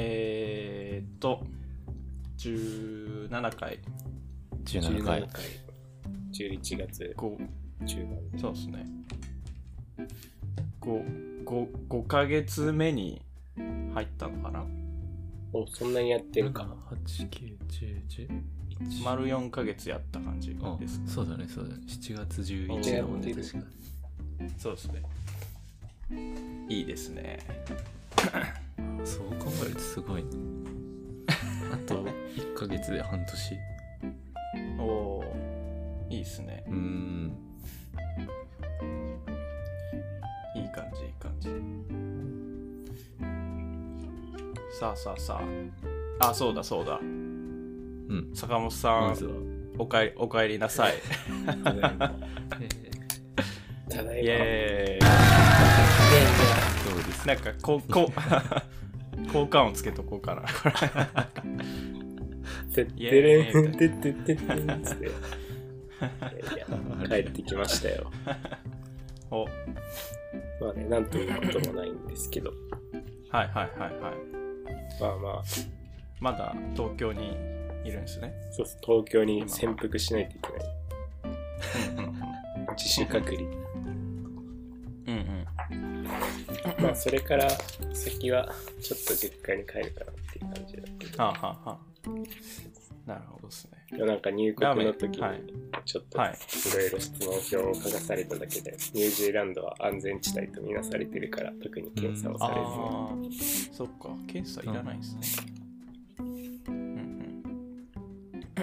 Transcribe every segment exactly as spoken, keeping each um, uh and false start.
えー、っとじゅうななかいじゅうななかいじゅういちがつご、そうですね、5, 5, ごかげつめに入ったのかな。お、そんなにやってるかな。はち、きゅう、じゅう、じゅういち丸よんかげつやった感じです、ね、そうだねそうだね。しちがつじゅういちにちので確かそうですね。いいですねそう考えるとすごい、ね、あといっかげつで半年おお、いいですね。うん、いい感じいい感じ。さあさあさあ、あ、そうだそうだ、うん、坂本さん、おかえり、おかえりなさいただいまただいま、イエーイそうです。なんかこうこう交換音つけとこうかなてってれんてってってってんっつって帰ってきましたよお、まあね、なんということもないんですけどはいはいはいはい。まあまあまだ東京にいるんですね。そうです、東京に潜伏しないといけない自主隔離うんうん。まあそれから先はちょっと実家に帰るかなっていう感じだけど。はあ、はあはあ、なるほどですね。なんか入国の時にちょっといろいろ質問票を書かされただけで、はい、ニュージーランドは安全地帯とみなされてるから特に検査をされずに、うん、そっか、検査いらないんですね、うん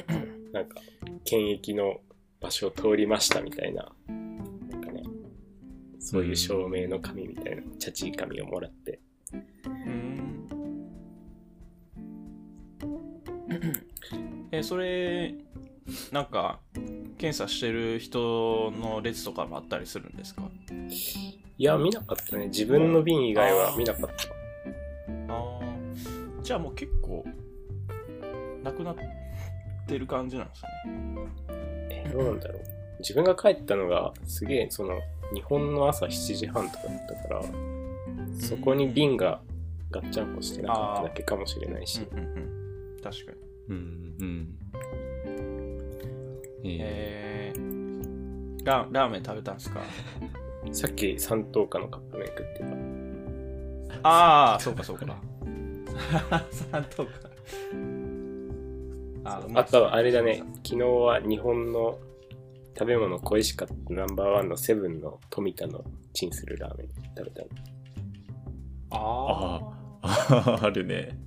うん、なんか検疫の場所を通りましたみたいな、なんかね、そういう証明の紙みたいなチャチー紙をもらって、うん、え、それなんか検査してる人の列とかもあったりするんですか？いや、見なかったね。自分の便以外は見なかった。ああ、じゃあもう結構なくなってる感じなんですね。え、どうなんだろう自分が帰ったのがすげえ、その日本の朝しちじはんとかだったから、そこに便がガッチャンコしてなかっただけかもしれないし、うんうんうん、確かに、うんうん、えー、ラ、ラーメン食べたんですか？さっきさん等価のカップ麺食ってた。ああ、そうかそうかさん等価あ, あとあれだね、昨日は日本の食べ物恋しかったナンバーワンのセブンの富田のチンするラーメン食べたの。あああるね。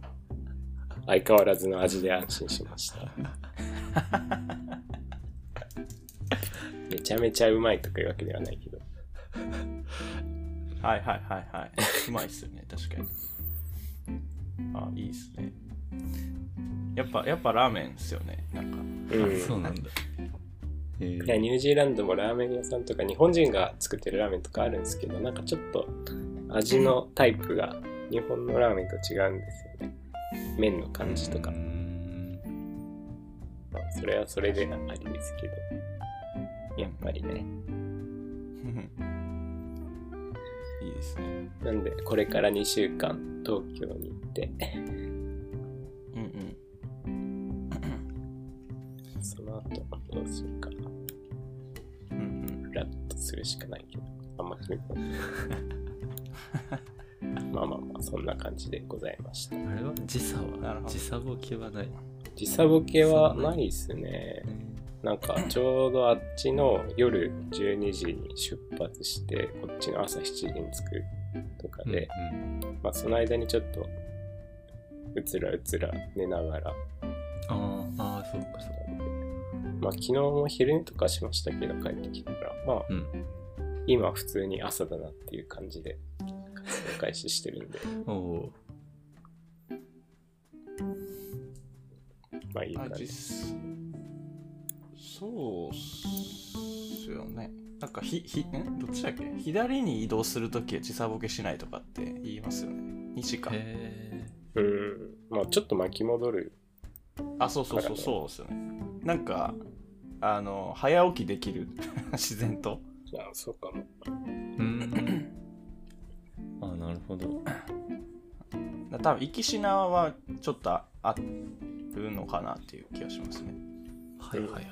相変わらずの味で安心しましためちゃめちゃうまいとかいうわけではないけどはいはいはいはい、うまいっすよね確かに。あ、いいっすね。やっぱやっぱラーメンっすよね、なんか、うん、そうなんだ。いや、ニュージーランドもラーメン屋さんとか日本人が作ってるラーメンとかあるんですけど、なんかちょっと味のタイプが日本のラーメンと違うんですよね、麺の感じとか。うん、まあ、それはそれでありですけど、やっぱりねいいですね。なんでこれからにしゅうかん東京に行ってうんうん、その後どうするか、フラッとするしかないけど、あんま決め込んでまあまあまあ、そんな感じでございました。あれは時差は時差ボケはない。時差ボケはないですね。なんかちょうどあっちの夜じゅうにじに出発してこっちの朝しちじに着くとかで、うんうん、まあその間にちょっとうつらうつら寝ながら。ああ、そうかそうか。まあ昨日も昼寝とかしましたけど帰ってきたから、まあ、うん、今普通に朝だなっていう感じで活動開始してるんでお、まあいい感じです。そうっすよね。なんかひひんどっちだっけ、左に移動するときは時差ボケしないとかって言いますよね。にじかん、へー、うん、まあちょっと巻き戻る。あ、そうそうそうそうですよね。なんかあの早起きできる自然と。あ、そうかも。うん。あ、なるほど。多分生き品はちょっとあるのかなっていう気がしますね。はいはいはい。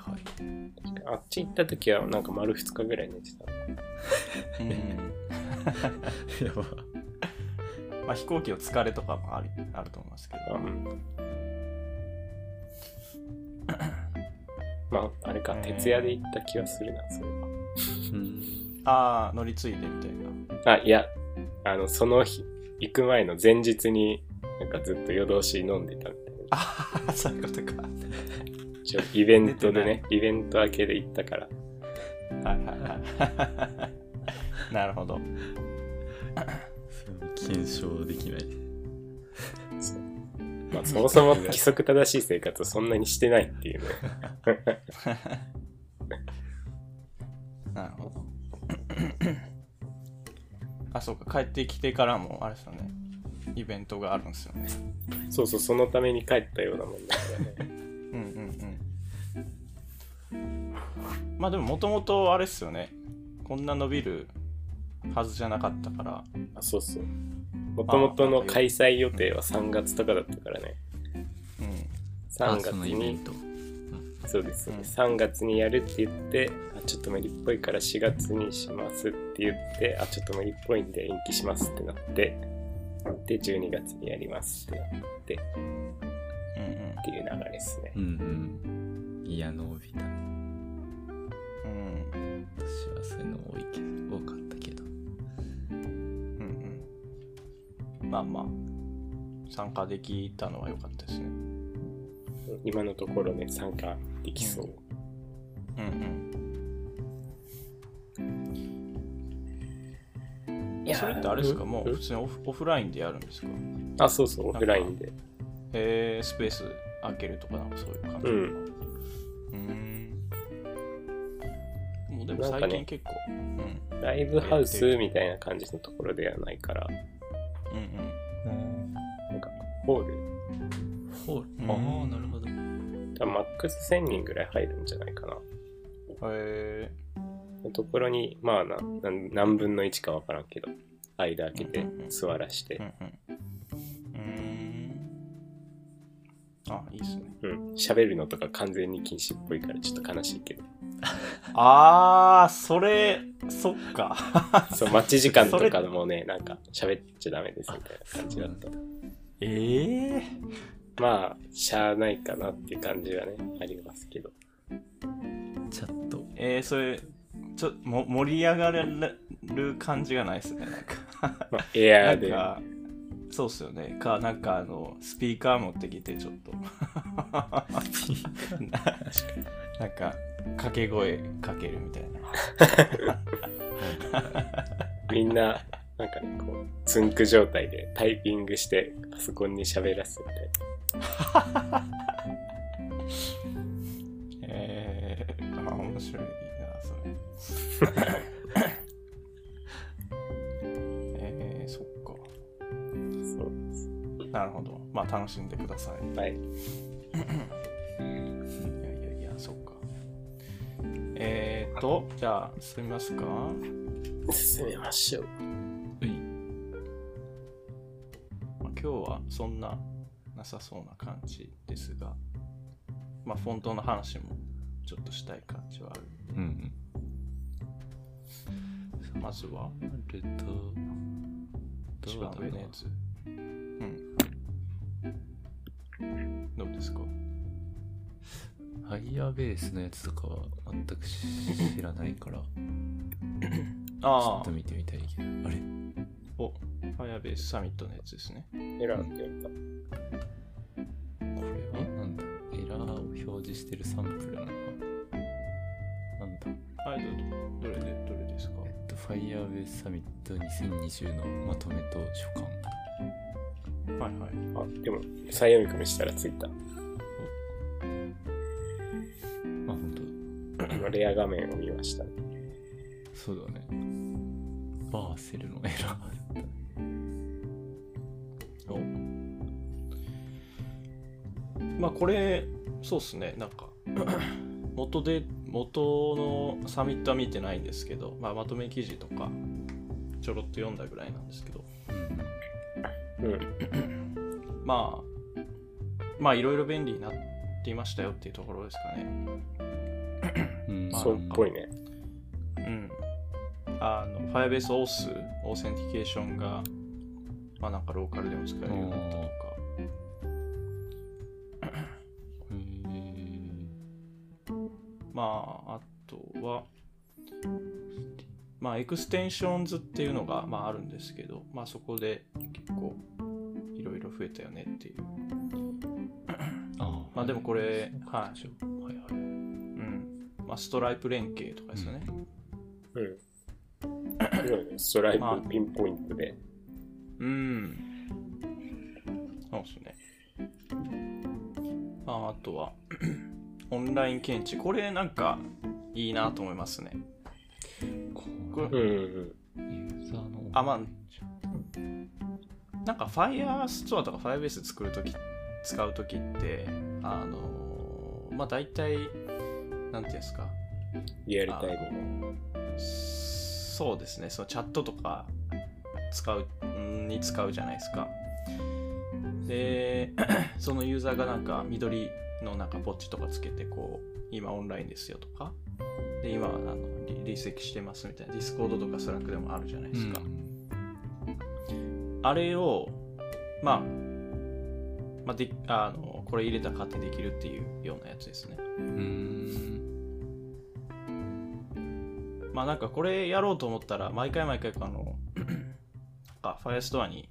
あっち行った時はなんか丸ふつかぐらい寝てた。うん。やば。まあ飛行機の疲れとかもある、あると思いますけど。まああれか、徹夜で行った気がするな、それは。うん、ああ乗り継いでみたいな。あ、いや、あのその日行く前の前日になんかずっと夜通し飲んでたみたいな。ああそういうことか。ちょイベントでね、イベント明けで行ったから。はいはいはい。なるほど。検証できない。そうまあ、そもそも規則正しい生活をそんなにしてないっていうね。なるほど。あ、そうか、帰ってきてからもあれですよね、イベントがあるんですよね。そうそう、そのために帰ったようなもんだからね。うんうんうん。まあでももともとあれですよね、こんな伸びるはずじゃなかったから。あ、そうそう。もともとの開催予定はさんがつとかだったからね。うん。さんがつに。そうですそうです、うん、さんがつにやるって言って、あ、ちょっと無理っぽいからしがつにしますって言って、あ、ちょっと無理っぽいんで延期しますってなって、で、じゅうにがつにやりますってなって、うんうん、っていう流れですね。うんうん。いや、伸びた。うん。私はそういうの多いけど、多かったけど。うんうん。まあまあ、参加できたのは良かったですね。今のところね、参加できそう。うんうん。いや、それってあれですか、うん、もう普通にオ フ, オフラインでやるんですか。あ、そうそう、オフラインで。えー、スペース開けるとかなんかそういう感じ。うん。うん。もうでも最近結構、ね、うん、ライブハウスみたいな感じのところではないから。うんうん。なんかホール。ホール。ああ、なるほど。マックスせんにんぐらい入るんじゃないかな。へえ。ところにまあな何分のいちかわからんけど、間空けて座らして。うん、うんうん。あ、いいっすね。うん。喋るのとか完全に禁止っぽいからちょっと悲しいけど。ああ、それそっか。そう、待ち時間とかもね、なんか喋っちゃダメですみたいな感じだった。ええー。まあしゃあないかなっていう感じはねありますけど、ちょっとえー、それちょっと盛り上がれる感じがないですね、なんか、まあ、エアーでなんかそうっすよね、かなんかあのスピーカー持ってきてちょっとスピーカーなんか掛け声かけるみたいなみんななんかねこうツンク状態でタイピングしてパソコンに喋らすみたいな。えー、あ、面白いなそれ。えー、そっか。そうです。なるほど。まあ楽しんでください。はい。いやいやいや、そっか。えーと、じゃあ進みますか。進みましょう。はい。まあ、今日はそんな。なさそうな感じですが、まあフォントの話もちょっとしたい感じはあるんで、うんうん、まずはルート一番上のやつ、うん、どうですか？ハイヤーベースのやつとかは全く知らないからあちょっと見てみたいけど、あれおハイヤーベースサミットのやつですね。エラーってやった、うんしてるサンプルなのかなんだあれだと、どれでどれですか。えっとファイヤーウェイサミットにせんにじゅうのまとめと書簡。はいはい。あでも再読み込みしたらついた。あ本当今レア画面を見ました、ね、そうだね、バーセルのエラーおまあこれそうですね、なんか元で元のサミットは見てないんですけど、まあ、まとめ記事とかちょろっと読んだぐらいなんですけど、うんまあまあいろいろ便利になっていましたよっていうところですかね。うん、まあ、そうっぽいね。うん。あの Firebase オース オーセンティケーションがまあなんかローカルでも使えるようになったとか。まああとはまあエクステンションズっていうのがまああるんですけど、まあそこで結構いろいろ増えたよねっていう。あまあでもこれはい、はいはい、うん、まあストライプ連携とかですよね。うん。ストライプピンポイントで。うん。そうですね。まああとはオンライン検知、これなんかいいなと思いますね。これ、うんうん、あ、まあなんか Firestore とか Firebase 作るとき使うときってあのまあ大体なんていうんですかリアルタイムそうですねそのチャットとか使うに使うじゃないですか。でそのユーザーがなんか緑のなんかポッチとかつけてこう今オンラインですよとかで今あの離席してますみたいなディスコードとかスラックでもあるじゃないですか、うん、あれをまあ、まあ、であのこれ入れたら勝手にできるっていうようなやつですね。うーんまあなんかこれやろうと思ったら毎回毎回あのあファイアストアに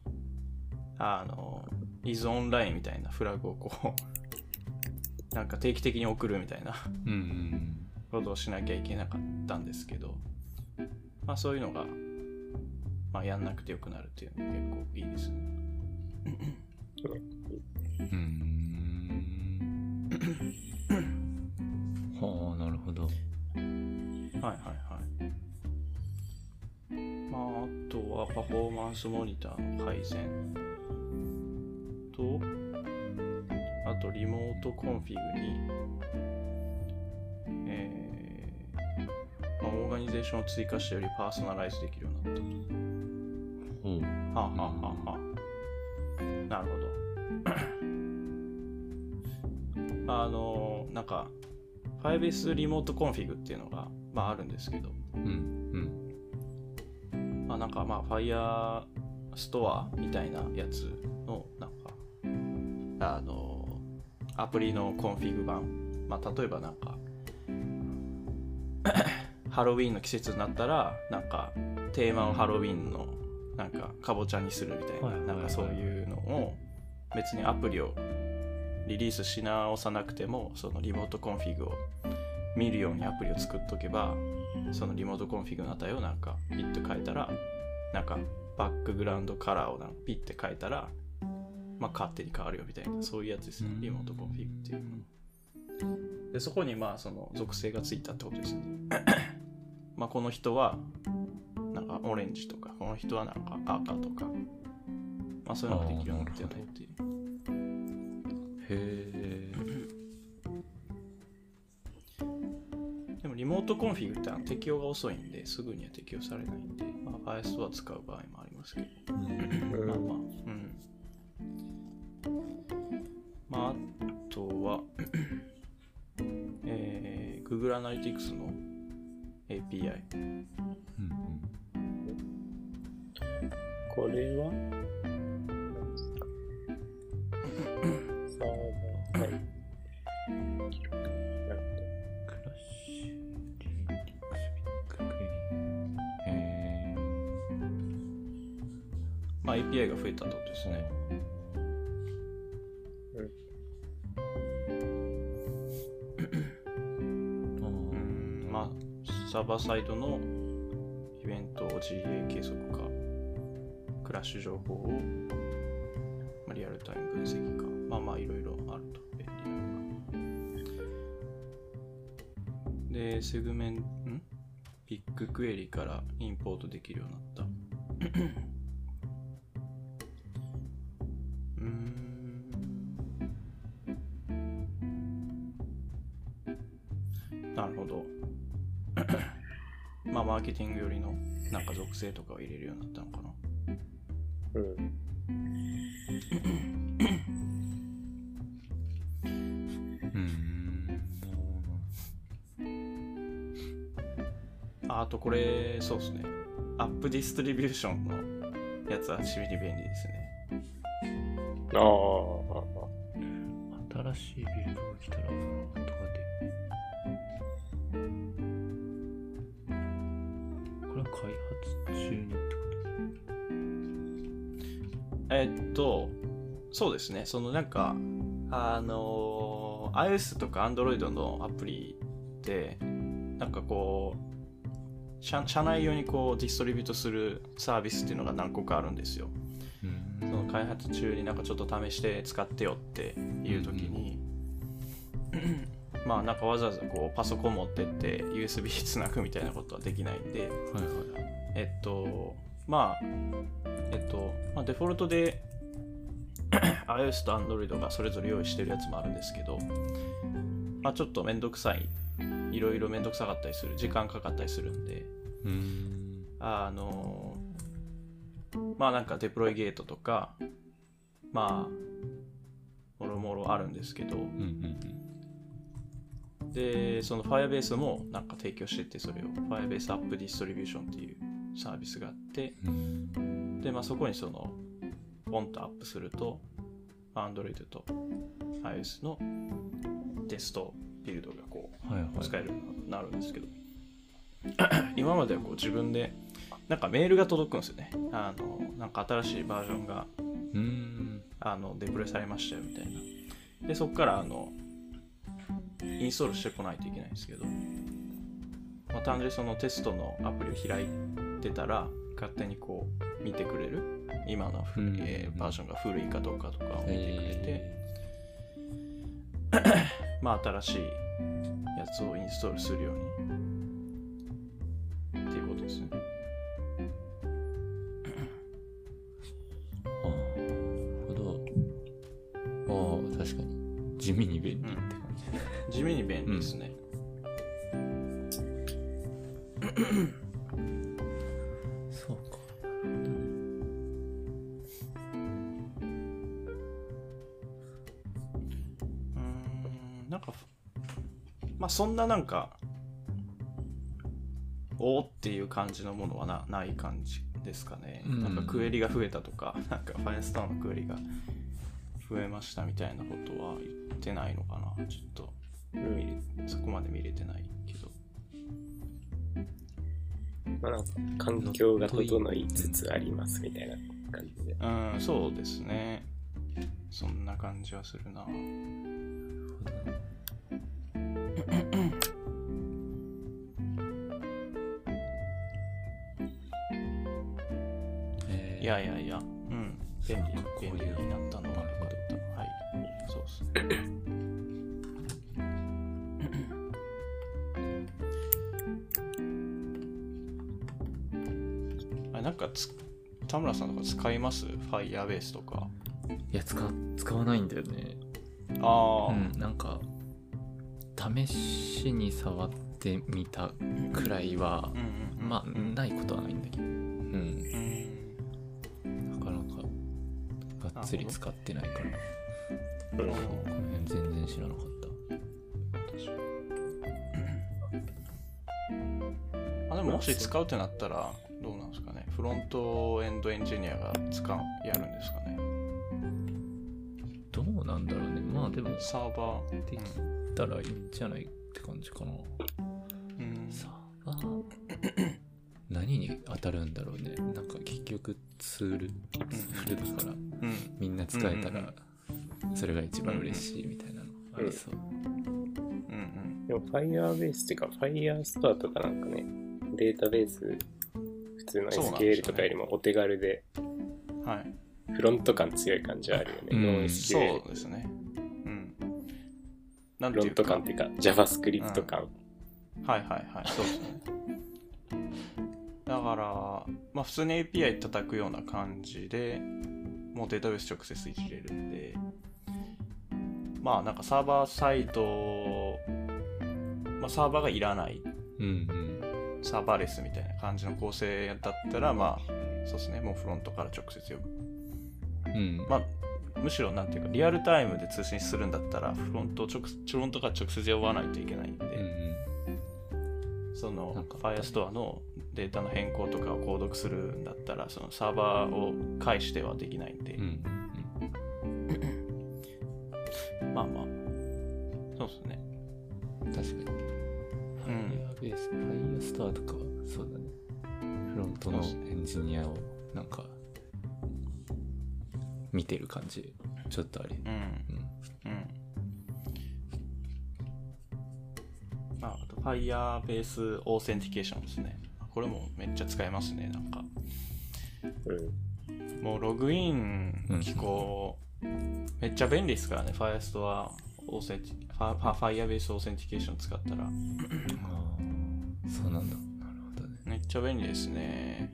あの is オンラインみたいなフラグをこうなんか定期的に送るみたいなことをしなきゃいけなかったんですけど、まあ、そういうのが、まあ、やんなくてよくなるっていうのも結構いいですね。うんはあなるほど。はいはいはい。まああとはパフォーマンスモニターの改善とあとリモートコンフィグに、えーまあ、オーガニゼーションを追加してよりパーソナライズできるようになったと。はあ、はあ、はあ、なるほど。あのなんか Firebase リモートコンフィグっていうのが、まあ、あるんですけど、うんうん、まあなんかまあ Firestore みたいなやつのなんかあのアプリのコンフィグ版、まあ、例えばなんかハロウィーンの季節になったらなんかテーマをハロウィーンのなんかかぼちゃにするみたいな、なんかそういうのを別にアプリをリリースし直さなくてもそのリモートコンフィグを見るようにアプリを作っとけばそのリモートコンフィグの値をなんかピッと変えたらなんかバックグラウンドカラーをなんかピッて変えたらまあ、勝手に変わるよみたいなそういうやつですね、リモートコンフィグっていうのでそこにまあその属性がついたってことですね。まあこの人はなんかオレンジとかこの人はなんか赤とかまあそういうのができるようになってないっていう。へえでもリモートコンフィグって適用が遅いんですぐには適用されないんでまあ Firestore は使う場合もありますけどまあまあうんまあ、あとは、えー、Google Analytics の エーピーアイ、うんうん、これはサーバー、はい、クラッシュリーディングスピッククエリ、えーまあ、エーピーアイ が増えたってことですね。サーバーサイドのイベント ジーエー 計測かクラッシュ情報をリアルタイム分析かまあまあいろいろあると便利なのでセグメントビッグクエリからインポートできるようになったうーんなるほどまあマーケティングよりのなんか属性とかを入れるようになったのかな。うんあとこれそうですね、アップディストリビューションのやつはしびり便利ですね。ああ、新しいビルドが来たらとかで、これは開発中にってことですね。えっとそうですね、そのなんかあの iOS とか Android のアプリでなんかこう社, 社内用にこうディストリビュートするサービスっていうのが何個かあるんですよ。うん、その開発中になんかちょっと試して使ってよっていう時に、うん、まあなんかわざわざこうパソコン持ってって ユーエスビー つなぐみたいなことはできないんで、はいはい、えっとまあえっと、まあ、デフォルトでiOS と Android がそれぞれ用意してるやつもあるんですけど、まあ、ちょっとめんどくさい、いろいろめんどくさかったりする、時間かかったりするんで、うん、あのまあなんかデプロイゲートとかまあもろもろあるんですけど、うんうん、でその Firebase もなんか提供してて、それを Firebase App Distribution っていうサービスがあって、うん、でまあそこにそのポンとアップすると Android と iOS のテストビルドがこう、はいはい、使えるようになるんですけど今まではこう自分でなんかメールが届くんですよね。あのなんか新しいバージョンがうーんあのデプロイされましたよみたいな、でそこからあのインストールしてこないといけないんですけど、まあ、単純にそのテストのアプリを開いてたら勝手にこう見てくれる、今の、えー、バージョンが古いかどうかとかを見てくれてまあ、新しいやつをインストールするようにっていうことですね。ああ、なるほど。ああ、確かに地味に便利って感じ。地味に便利ですね。うん、そうか。なんかまあそんななんかおーっていう感じのものは な, ない感じですかね、うん、なんかクエリが増えたとか、なんかファイアスターのクエリが増えましたみたいなことは言ってないのかな、ちょっと見れそこまで見れてないけど、まあ環境が整いつつありますみたいな感じで、うん、そうですね、そんな感じはするな。いやいやいや、うん、便利、便利になったのが良かった。はい、そうですね。あ、なんかつ田村さんとか使います？Firebase とか。いや使使わないんだよね。ああ、うん、なんか試しに触ってみたくらいは、うんうん、まあないことはないんだけど。うん。がっつり使ってないから、うん、この辺全然知らなかった。確かに。あ、でももし使うってなったらどうなんですかね。フロントエンドエンジニアが使うやるんですかね。どうなんだろうね。まあでもサーバーできたらいいんじゃないって感じかな。うん、サーバー何に当たるんだろうね。なんか結局ツールツールだから、うん、みんな使えたらそれが一番嬉しいみたいなのありそう。うんうん、でも Firebase っていうか Firestore とかなんかね、データベース普通の エスキューエル とかよりもお手軽で、はい、フロント感強い感じはあるよね。ノン エスキューエル そうですね。うん。なんていうかフロント感っていうか JavaScript 感、うん。はいはいはい。そうですね。だから、まあ、普通に エーピーアイ 叩くような感じでもうデータベース直接いじれるんで、まあなんかサーバーサイト、まあ、サーバーがいらない、うんうん、サーバーレスみたいな感じの構成だったら、まあそうですね、もうフロントから直接呼ぶ、うん、まあむしろなんていうかリアルタイムで通信するんだったらフロントを直、フロントから直接呼ばないといけないんで、うんうん、そのファイアストアのデータの変更とかを購読するんだったらそのサーバーを介してはできないんで、うんうん、まあまあそうですね、確かにファイアベース、うん、ファイアストアとかはそうだね、フロントのエンジニアをなんか見てる感じちょっとあり、うんうんうん、まあ、あと Firebase オーセンティケーションですね、これもめっちゃ使えますね、なんか、うん、もうログイン機構、うん、めっちゃ便利ですからね、ファイアストはオーセンティファ Firebase オーセンティケーション使ったら、あそうなんだ、なるほどね、めっちゃ便利ですね。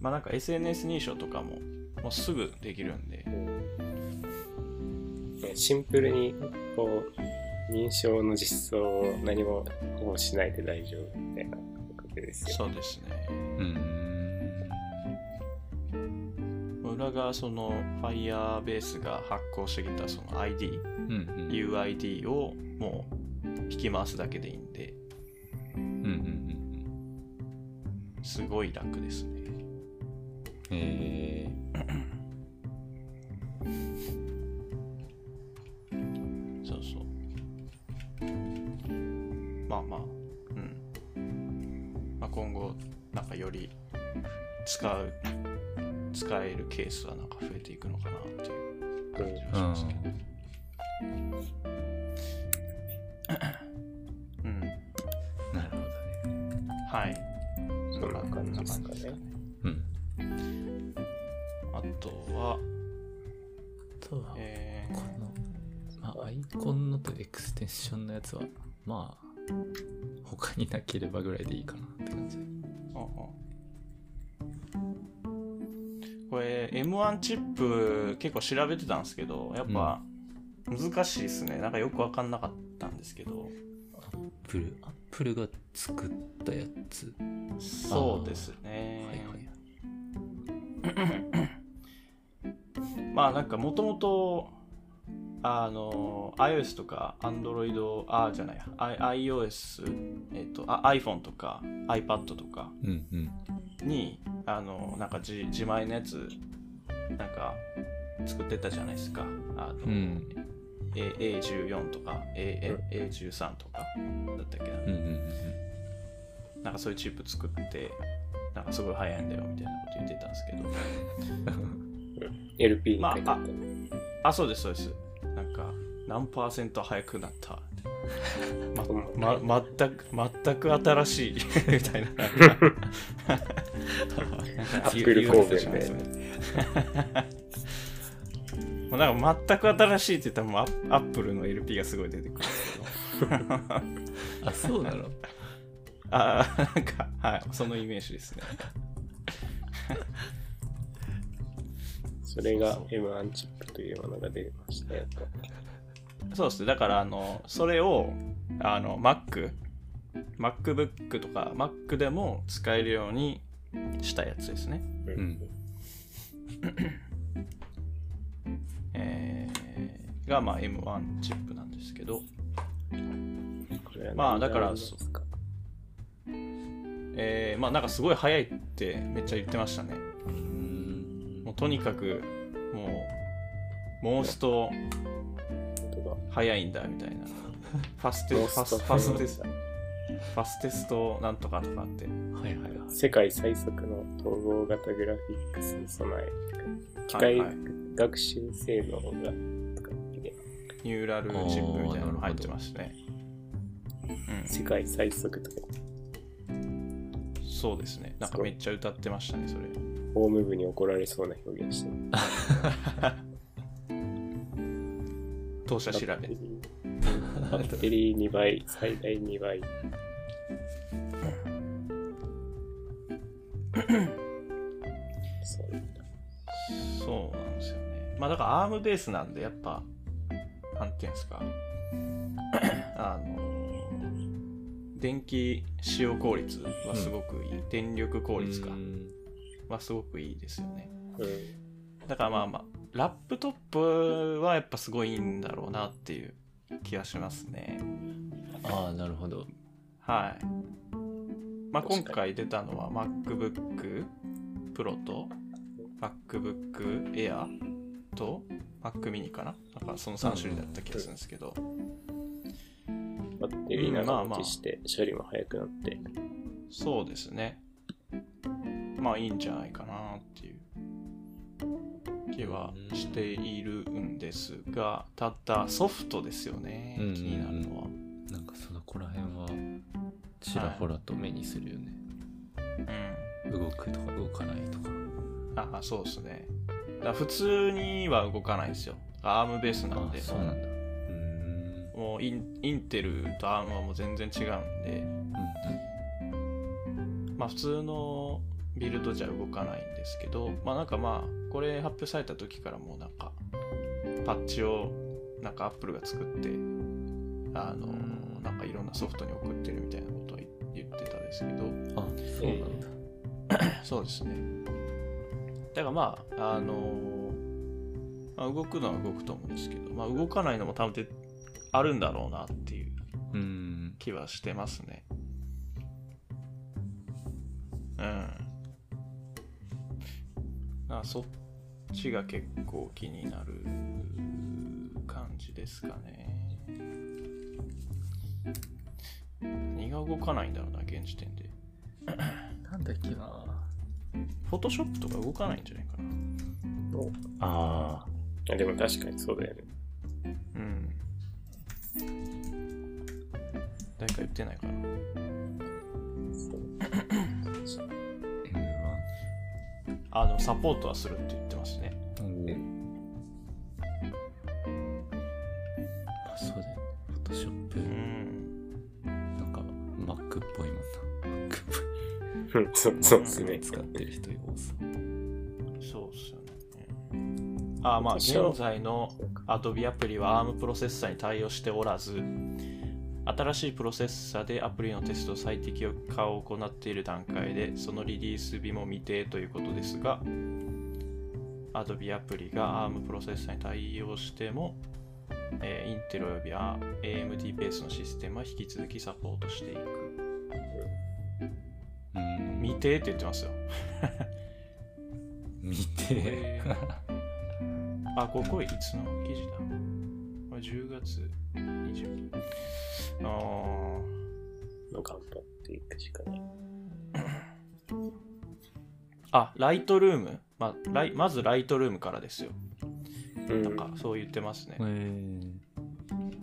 まあなんか エスエヌエス 認証とかももうすぐできるんで、うん、シンプルにこう認証の実装を何ももうしないで大丈夫みたいな感じですよね。そうですね。うん。裏がその Firebase が発行してきたその アイディー、うんうん、ユーアイディー をもう引き回すだけでいいんで、うんうんうん、すごい楽ですね。えー、そうそう。まあまあ、うん。まあ、今後なんかより使う使えるケースはなんか増えていくのかなっていう感じがしますけど。うん。うん、なるほどね。はい。そんな感じですかね。うん。あとは、あとはえー、この、まあ、アイコンのとエクステンションのやつはまあ他になければぐらいでいいかなって感じ。ああ、これ エムワン チップ結構調べてたんですけど、やっぱ難しいですね、うん、なんかよく分かんなかったんですけど、アップルアップルが作ったやつ、そうですね、はいはいまあなんかもともとあの iOS とか Android あじゃない、I、iOS、えっと、iPhone とか iPad とかに、うんうん、あのなんか 自, 自前のやつなんか作ってたじゃないですか、あの、うん、A、エーじゅうよん とか A、エーじゅうさん とかだったっけな、うんうん、なんかそういうチップ作ってなんかすごい早いんだよみたいなこと言ってたんですけどエルピー に書いてあった、まあ、あ、そうですそうです。なんか何パーセント早くなった、まま、全く全く新しいみたいな。アップル神戸で。もうなんか全く新しいって言ったらもうアップルの エルピー がすごい出てくるんですけど。あ、そうなの。あ、なんかはいそのイメージですね。それが エムワン チップというものが出ましたよと。そうですね。だからあのそれをあの Mac、MacBook とか Mac でも使えるようにしたやつですね。うん。えー、がまあ エムワン チップなんですけど、これはまあだからそうか。えー、まあなんかすごい早いってめっちゃ言ってましたね。とにかくもうモースト早いんだみたいなファステストファステストファステストなんとかとかって、はいはいはい、世界最速の統合型グラフィックスに備え機械学習性能が、はいはい、ニューラルチップみたいなの入ってますね、うん、世界最速とか、そうですね、なんかめっちゃ歌ってましたねそれ。ホーム部に怒られそうな表現して当社調べバッテリーにばい最大にばいそうなんだ、そうなんですよね。まあだからアームベースなんでやっぱなんていうんですかあの電気使用効率はすごくいい、うん、電力効率かはすごくいいですよね、うん、だからまあまあラップトップはやっぱすごいいいんだろうなっていう気がしますね。ああなるほど、はい。まあ、今回出たのは MacBook Pro と MacBook Air と Mac mini かな。なんかそのさん種類だった気がするんですけど。バッテリー長持ちして処理も早くなって、うんまあまあ、そうですね。まあいいんじゃないかなっていう気はしているんですが、ただソフトですよね、うんうんうん、気になるのは。なんかそこら辺はちらほらと目にするよね、はい、動くとか動かないとか。ああそうですね。だから普通には動かないですよ。アームベースなんで。ああそうなんだ。もうイン、インテルとアームはもう全然違うんで、うん、まあ普通のビルドじゃ動かないんですけど、まあなんかまあこれ発表された時からもうなんかパッチをなんか Apple が作ってあのなんかいろんなソフトに送ってるみたいなことは言ってたんですけど、あ、そうなんだ、えー、そうですね。だからまああの、まあ、動くのは動くと思うんですけど、まあ動かないのも多分であるんだろうなっていう気はしてますね。うん。あ、そっちが結構気になる感じですかね。何が動かないんだろうな現時点で。なんだっけな。フォトショップとか動かないんじゃないかな。お。ああ。でも確かにそうだよね。うん。誰か言ってないかな。あ、でもサポートはするって言ってますね。あ、そうだよね。フォトショップ。うん、なんか Mac っぽいもんな。Mac っぽい。そうそうですね。使ってる人多そう。そうですよね。あ、まあ現在の Adobe アプリは エーアールエム プロセッサーに対応しておらず、新しいプロセッサでアプリのテスト最適化を行っている段階で、そのリリース日も未定ということですが、Adobe アプリが エーアールエム プロセッサに対応しても、えー、インテルおよび エーエムディー ベースのシステムは引き続きサポートしていく。うん、未定って言ってますよ。未定あ、ここいつの記事だ。これじゅうがつにじゅうににち。ああ。頑張っていくしかない。あ、ライトルーム、まあライ、まずライトルームからですよ。うん、なんかそう言ってますね。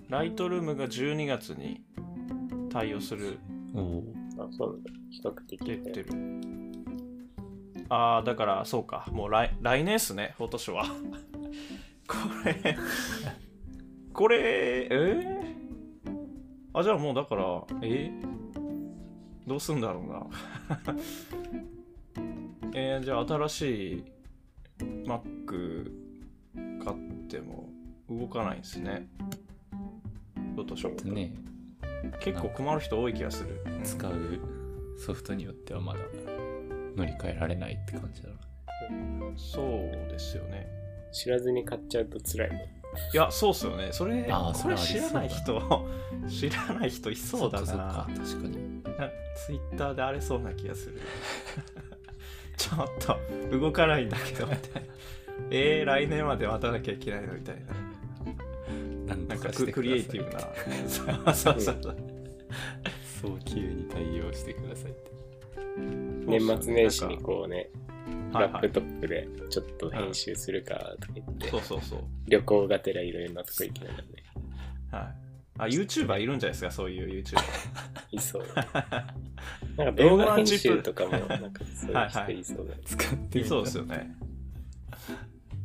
ライトルームがじゅうにがつに対応する。おあ、そうだ。比較的出てる。ああ、だからそうか。もう 来, 来年っすね、フォトショーは。これこれえー、あ、じゃあもうだからえー、どうすんだろうなえー、じゃあ新しい Mac 買っても動かないんですね。フォトショップね、結構困る人多い気がする。使うソフトによってはまだ乗り換えられないって感じだろうね。そうですよね。知らずに買っちゃうと辛いもん。いや、そうっすよね。それ、ああ、それ知らない人、知らない人いそうだな。そうか、確かに。ツイッターで荒れそうな気がする。ちょっと動かないんだけどみたいな。えー、来年まで待たなきゃいけないのみたいな。なんかクリエイティブな。そうそうそう。早急に対応してくださいって。年末年始にこうね。ラップトップでちょっと編集するかとか言って、そうそうそう、旅行がてらいろいろなとこ行きながらね。はい。あ、YouTuber いるんじゃないですか、そういう YouTuber。いそう。なんか動画編集とかもなんかそういう人いそうだ、ね。はいはい、使っていそうですよね。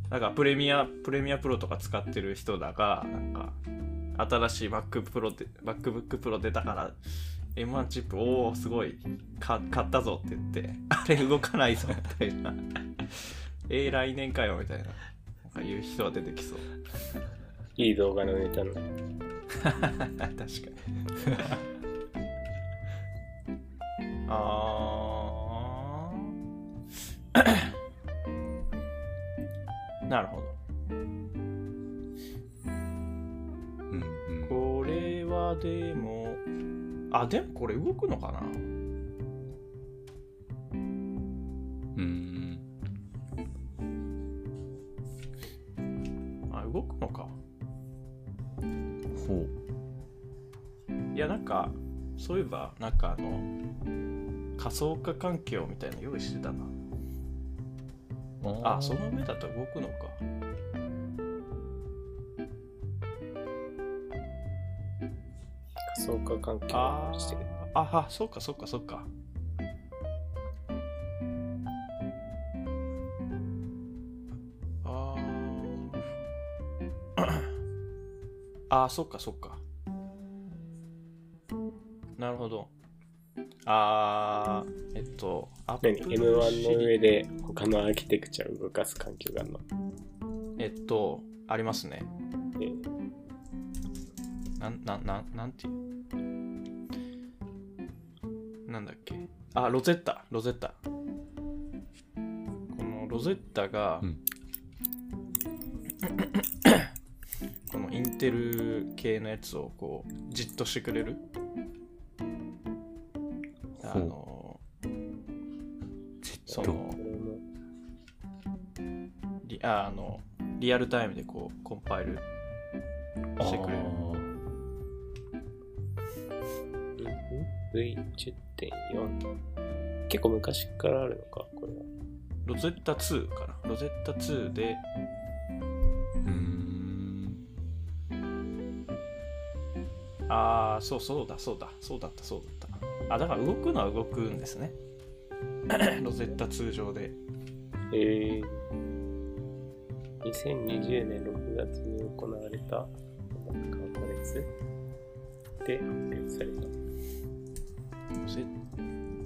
なんかプレミアプレミアプロとか使ってる人だが、なんか新しい Mac Pro で MacBook Pro 出たから。エムワン チップ、おーすごいか買ったぞって言って、あれ動かないぞみたいなえー来年かよみたいな、なんか言う人は出てきそう。いい動画のネタの確かにあーなるほど。うん、これはでもあ、でもこれ動くのかな。うん。あ、動くのか。ほう。いや、なんかそういえばなんかあの仮想化環境みたいなの用意してたな。あ、その目だと動くのか。仮想化環境をしてる。ああ、そうかそうかそうか。ああ、そうかそうか。なるほど。あー、えっと、Apple エムワン の上で他のアーキテクチャを動かす環境があるの。えっと、ありますね。えー、なん、なん、なん、なんていう。なんだっけ。あ、ロゼッタ、ロゼッタ。このロゼッタが、うん、このインテル系のやつをこう、じっとしてくれる。あのそのリああのリアルタイムでこうコンパイルしてくれる。ブイじゅってんよん 結構昔からあるのかこれは。ロゼッタツーかな。ロゼッタツーでうーんああそうそうだそうだそうだったそうだった。あ、だから動くのは動くんですね。ロゼッタ通常で。えー、にせんにじゅうねんろくがつに行われたコンファレンスで発表され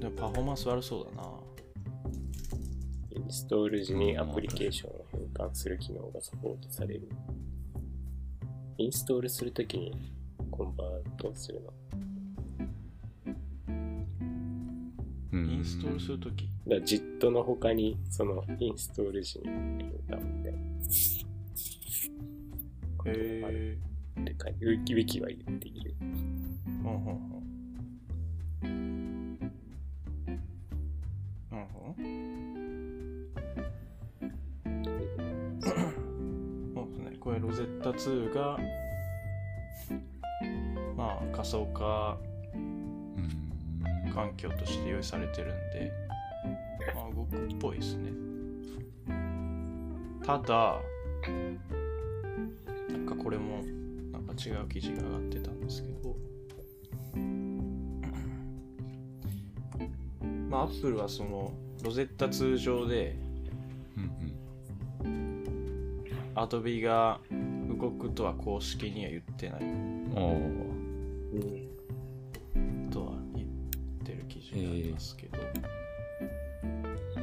た。でもパフォーマンス悪そうだな。インストール時にアプリケーションを変換する機能がサポートされる。インストールするときにコンバートするの。インストールするとき、だジットの他にそのインストール時に変換みたいな。へえ。でかいウィキは言っている。うんうんうん。うんうん。そうですね。これロゼッタツーがまあ仮想化環境として用意されてるんで、まあ、動くっぽいですね。ただ、なんかこれもなんか違う記事が上がってたんですけど、まあアップルはそのロゼッタ通常で、アドビが動くとは公式には言ってない。おえー、ますけど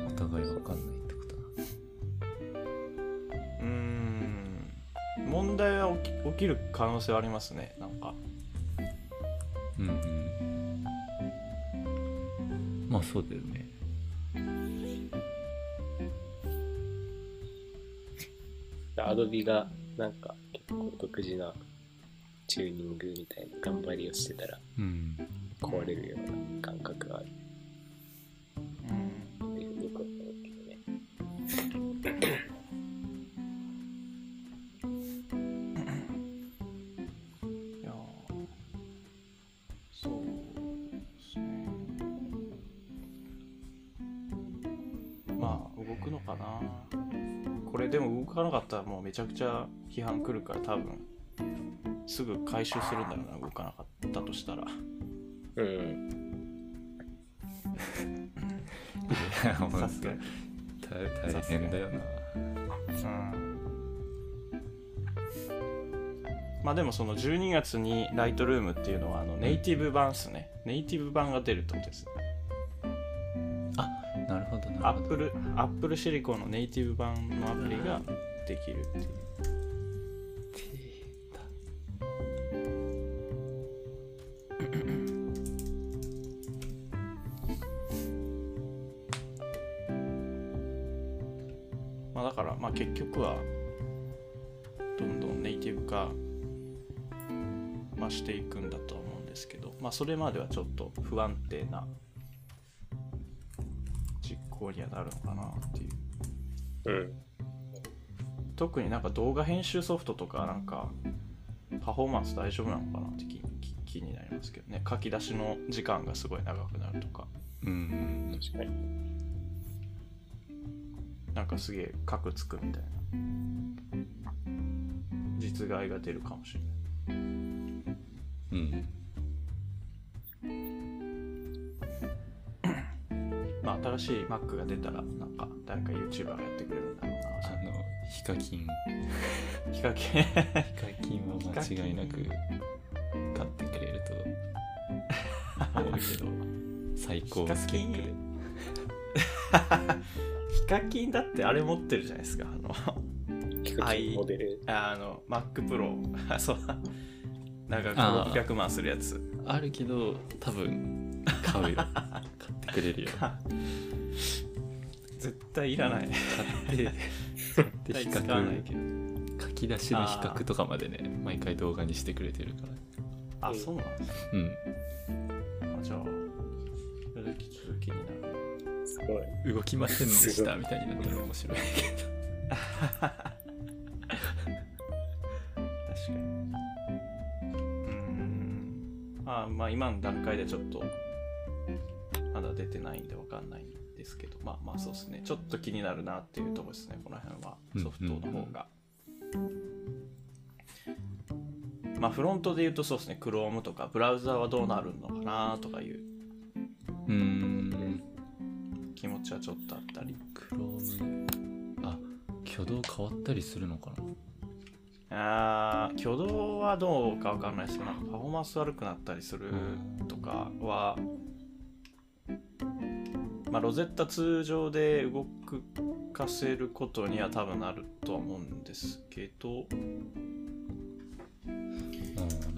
お互い分かんないってことな。うーん、問題は起き、起きる可能性はありますね。なんかうんうんまあそうだよね。アドビがなんか結構独自なチューニングみたいな頑張りをしてたら、うん壊れるような感覚がある。うん。っていうふうに思ったけどね。いや、そうですね。まあ動くのかな。これでも動かなかったらもうめちゃくちゃ批判来るから多分すぐ回収するんだろうな、動かなかったとしたら。うん、いやもう大変だよな。うん、まあでもそのじゅうにがつにライトルームっていうのはあのネイティブ版ですね。ネイティブ版が出るってことです。あ、なるほどなるほど。アップルアップルシリコンのネイティブ版のアプリができるっていう。結局はどんどんネイティブ化、まあ、していくんだとは思うんですけど、まあ、それまではちょっと不安定な実行にはなるのかなっていう、うん、特になんか動画編集ソフトとかなんかパフォーマンス大丈夫なのかなって気、気、気になりますけどね。書き出しの時間がすごい長くなるとか、うん、確かになんかすげえ核つくみたいな実害が出るかもしれない。うんまあ、新しい Mac が出たらなんか誰か YouTuber がやってくれるんだろうな。あのヒカキンヒカキンヒカキンは間違いなく買ってくれると思うけど最高スケックでヒカキンだってあれ持ってるじゃないですか、あのヒカキンモデル、あの Mac Pro そうなんかろっぴゃくまんするやつ あ, あるけど多分買うよ買ってくれるよ絶対いらない買って買って比較わないけど書き出しの比較とかまでね毎回動画にしてくれてるから。あ、そうなんですか。うん、あ、じゃあ続き続きになる。すごい動きませんでしたみたいになったら面白いけど確かに、うん、あまあ今の段階でちょっとまだ出てないんで分かんないんですけど、まあまあそうですね、ちょっと気になるなっていうところですね、この辺はソフトの方が、うんうん、まあフロントで言うとそうですね、 Chrome とかブラウザーはどうなるのかなとかいう、うーん、気持ちはちょっとあったり。 Chrome あ、挙動変わったりするのかな。あ、挙動はどうか分かんないですけど、なんかパフォーマンス悪くなったりするとかは、まあ、ロゼッタ通常で動かせることには多分なるとは思うんですけど、あ、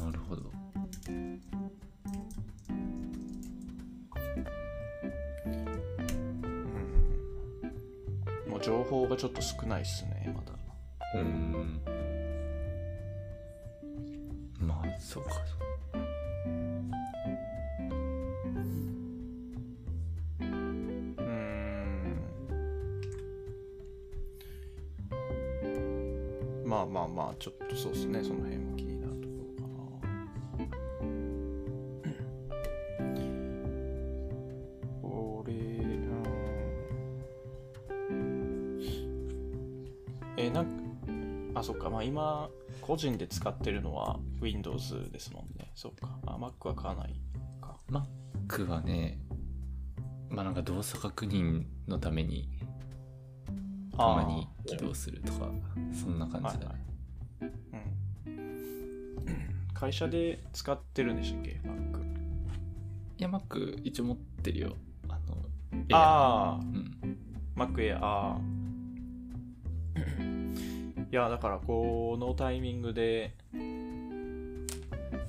なるほど。うん、もう情報がちょっと少ないですね、まだ。うん。まあ、そうかそう。まあまあまあ、ちょっとそうですね、その辺も気になるところかなこれ、うん、えー、なんか、あ、そっか、まあ今個人で使ってるのは Windows ですもんね。そうか、あ、Mac は買わないか。 Mac はね、まあなんか動作確認のためにたまに起動するとか、そんな感じだね、はいはい、うん、会社で使ってるんでしたっけ Mac。 いや Mac 一応持ってるよ、あの Air。 ああ、うん、Mac Air。 あいやだからこのタイミングで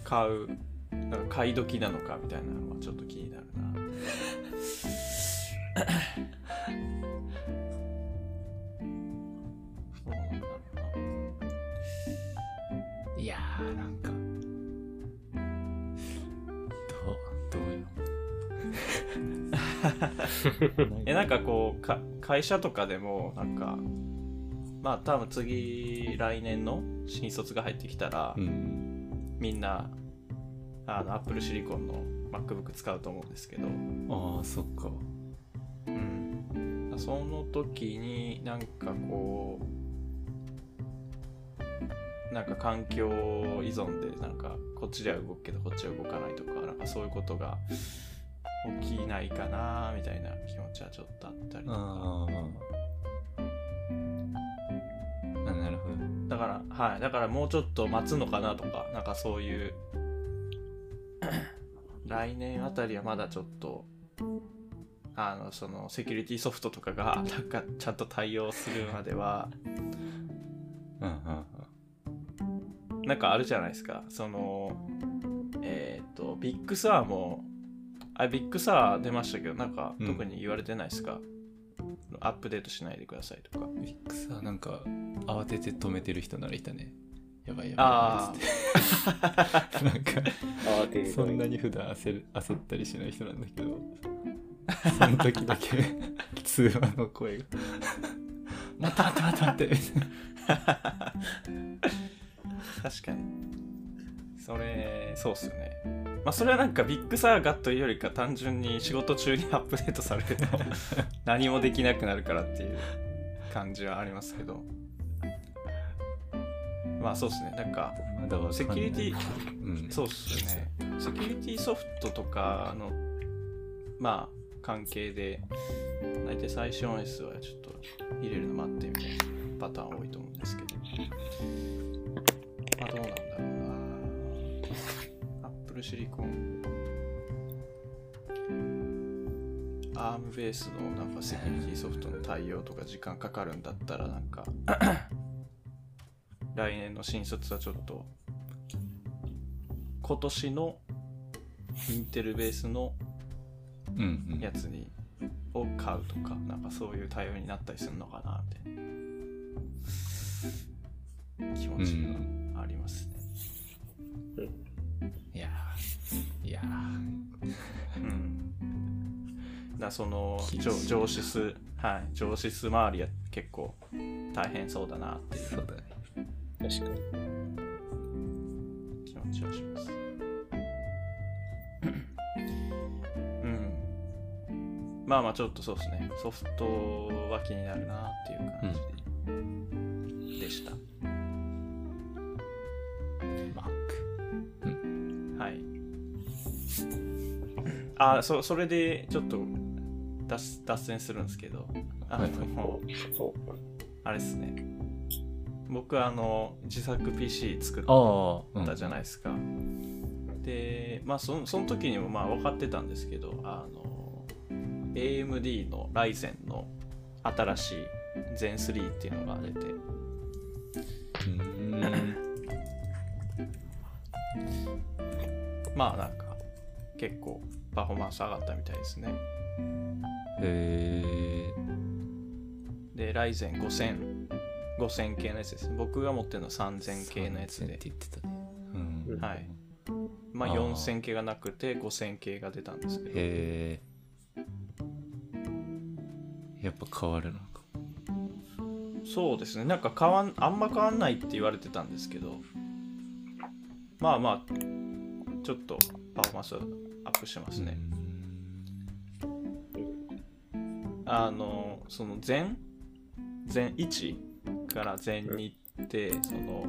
買う、なんか買い時なのかみたいなのはちょっと気になるないやー、なんかどうどうよえ、なんかこうか会社とかでもなんか、まあ多分次来年の新卒が入ってきたら、うん、みんなあの Apple シリコンの MacBook 使うと思うんですけど。ああ、そっか。うん。その時になんかこう、なんか環境依存でなんかこっちでは動くけどこっちは動かないとか、なんかそういうことが起きないかなみたいな気持ちはちょっとあったりとか。ああ、なるほど。だから、はい、だからもうちょっと待つのかなとか、なんかそういう来年あたりはまだちょっとあのそのセキュリティソフトとかがなんかちゃんと対応するまではうんうん、なんかあるじゃないですか、そのえっ、ー、とビッグサーも、あ、ビッグサー出ましたけど、なんか特に言われてないですか、うん、アップデートしないでくださいとか。ビッグサーなんか慌てて止めてる人ならいたねやばいやばいっつってなんかそんなに普段焦る焦ったりしない人なんだけどその時だけ通話の声が待って待って待ってみたいな確かにそれそうっすよね。まあそれはなんかビッグサーガというよりか単純に仕事中にアップデートされると何もできなくなるからっていう感じはありますけど、まあそうですね。なんかセキュリティ、うん、そうですね。セキュリティソフトとかのまあ関係で大体最新 オーエス はちょっと入れるの待ってみたいなパターン多いと思うんですけど、まあどうなんだろうな。Apple シリコン アーム ベースのなんかセキュリティソフトの対応とか時間かかるんだったらなんか来年の新卒はちょっと今年のインテルベースのやつに、うんうん、を買うとかなんかそういう対応になったりするのかなって気持ちがありますね。うん、いやいやうんだその上司数はい上司数周りは結構大変そうだなっていう。そうだね。確かに気持ちはしますうんまあまあちょっとそうですねソフトは気になるなっていう感じ で,、うん、でした。 Mac、うん、はいあ そ, それでちょっと 脱, 脱線するんですけどあの、はいはい、あれですね僕はあの自作 ピーシー 作ったじゃないですか、うん、でまあ そ, その時にもまあ分かってたんですけどあの エーエムディー のライゼンの新しい ゼンスリー っていうのが出てまあなんか結構パフォーマンス上がったみたいですね。へーでライゼンごせんごせん系のやつです。僕が持ってるのはさんぜん系のやつで、って言ってたね。うん、はい。まあよんせん系がなくてごせん系が出たんですけど。へえ。やっぱ変わるのか。そうですね。なんか変わんあんま変わんないって言われてたんですけど、まあまあちょっとパフォーマンスアップしてますね。あのその全全いち。から全にってその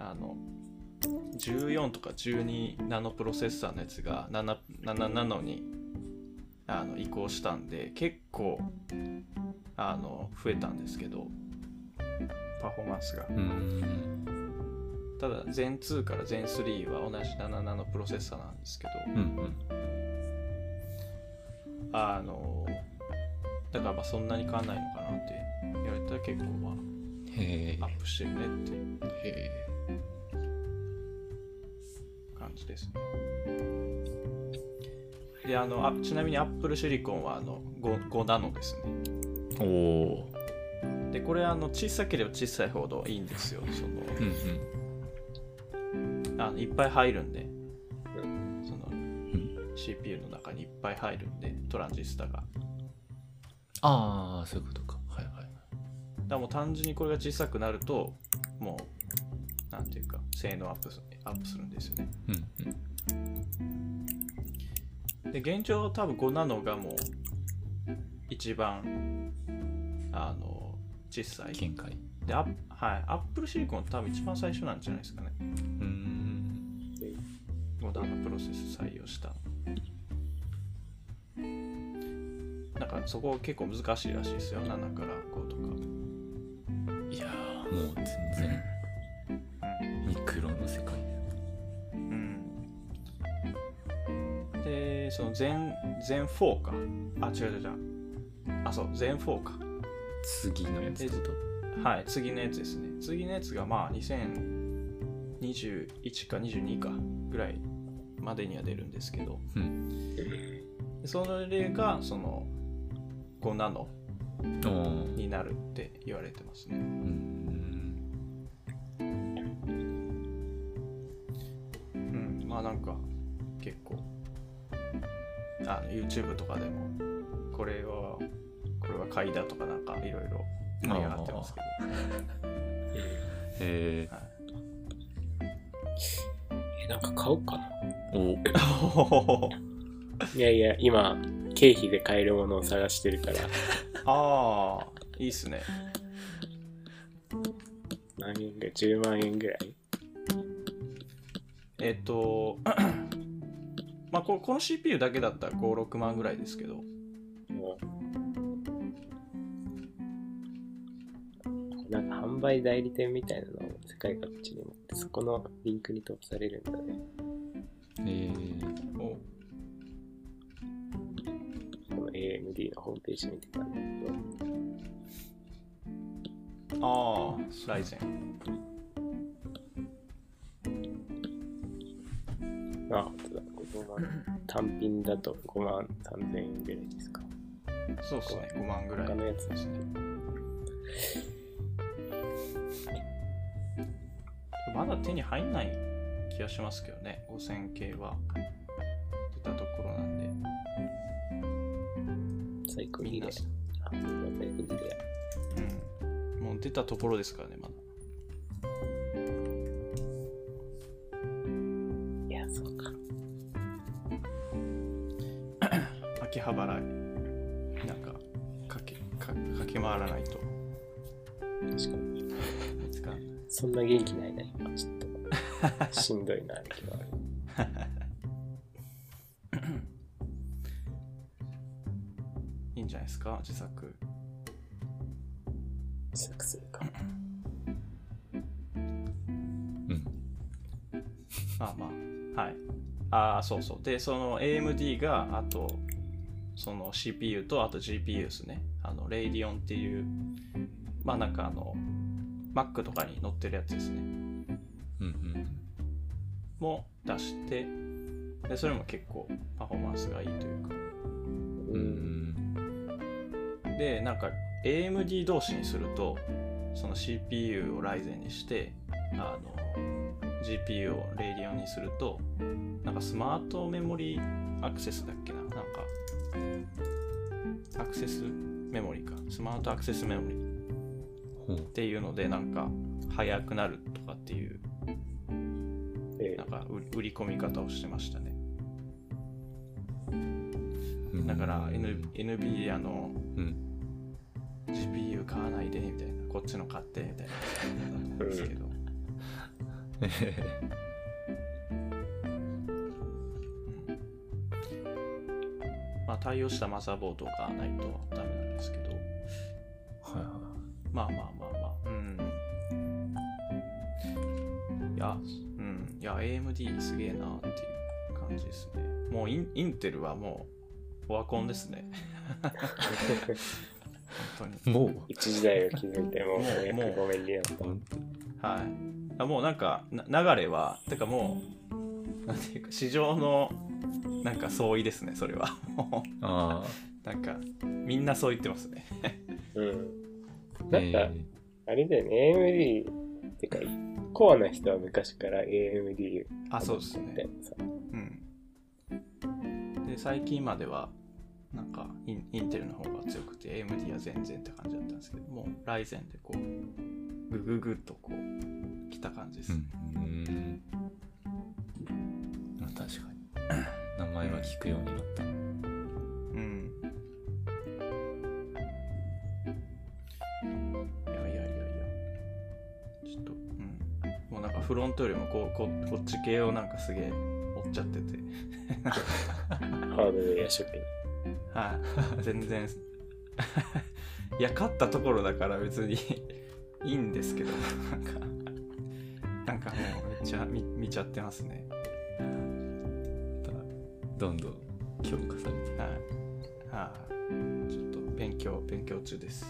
あのじゅうよんとかじゅうにナノプロセッサーのやつが なな, ななナノにあの移行したんで結構あの増えたんですけどパフォーマンスが、うん、ただ全にから全さんは同じななナノプロセッサーなんですけど、うんうん、あのだからまあそんなに変わんないのかなってやれたら結構まあアップしてるねっていう感じですね。であのあちなみに Apple シリコンはあの ご, ごナノですね。おーでこれあの小さければ小さいほどいいんですよその、うんうん、あのいっぱい入るんでその、うん、シーピーユー の中にいっぱい入るんでトランジスタがああそういうことか。はいはいだもう単純にこれが小さくなるともうなんていうか性能アップすアップするんですよね、うんうん、で現状多分ごナノがもう一番あの小さい限界でアッ、はい、アップルシリコン多分一番最初なんじゃないですかね。うーんごナノプロセス採用したなんかそこ結構難しいらしいですよななからごとかいやもう全然ミクロの世界だよ、うんうん、でその全全よんかあ違う違う違うあそう全よんか次のやつってことはい次のやつですね。次のやつがまあにせんにじゅういちかにじゅうにかぐらいまでには出るんですけど、うん、それがそのごナノになるって言われてますね、うん、あなんか結構あ YouTube とかでもこれはこれは買いだとかなんかいろいろ盛り上がってますけどえー、はい、えなんか買おうかなおいやいや今経費で買えるものを探してるからああいいっすね。何円ぐらいじゅうまんえんぐらいえっとまあこの シーピーユー だけだったらごじゅうろくまんぐらいですけど、うん、なんか販売代理店みたいなのを世界各地にもそこのリンクにトップされるんだね。えー、おこの エーエムディー のホームページ見てたんだけど、ああ、ライゼン。ああ、本当だ。ごまん単品だとごまんさんぜんえんぐらいですか。そうですね、ごまんぐらい。他のやつですね。まだ手に入んない気がしますけどね、ごせん系は。出たところなんで。最高にいいです。あ、最高にいいです。もう出たところですからね、まだ。いや、そうか。秋葉原、なんか、かけ、か、かけ回らないと。確かに。ですか？そんな元気ないな、今。ちょっと、しんどいな、秋葉原。いいんじゃないですか、自作。自作するか。うん。まあまあ、はい。ああ、そうそう。で、その エーエムディー が、あと、その シーピーユー と、あと ジーピーユー ですね。あの、レイディオンっていう、まあなんかあの、Mac とかに載ってるやつですね。うんうん。も出して、で、それも結構パフォーマンスがいいというか。うん。で、なんか、エーエムディー 同士にするとその シーピーユー をライゼンにしてあの ジーピーユー をレイディオンにするとなんかスマートメモリーアクセスだっけな、なんかアクセスメモリーかスマートアクセスメモリーっていうのでなんか速くなるとかっていうなんか売り込み方をしてましたね。だから エヌビーディーエー の、うん、ジーピーユー 買わないでみたいな、こっちの買ってみたいなですけど、まあ対応したマザーボードがないとダメなんですけど、はいはい、まあまあまあまあ、うん、いや、うん、いや エーエムディー すげえなっていう感じですね。もうイン、インテルはもうオワコンですね。本当にもう一時代を築いてもう約ごねんになった。はい。もうなんかな流れはてかもうなんていうか市場のなんか相違ですね、それは。あなんかみんなそう言ってますね。うん。なんかあれだよね、 エーエムディー てかコアな人は昔から エーエムディー あそうですね。うん。で最近までは。なんかイン、インテルの方が強くて エーエムディー は全然って感じだったんですけど、もうライゼンでこうグググッとこう来た感じですね。うん、うん、確かに名前は聞くようになった。うん。いやいやいやいや、ちょっと、うん、もうなんかフロントよりもこう こ, こっち系をなんかすげえ追っちゃってて、ハードウェア初期。はい、全然いや勝ったところだから別にいいんですけどなんかなんかもうめっちゃ 見, 見ちゃってますね。どんどん強化されて、はい、はあ、ちょっと勉強勉強中です。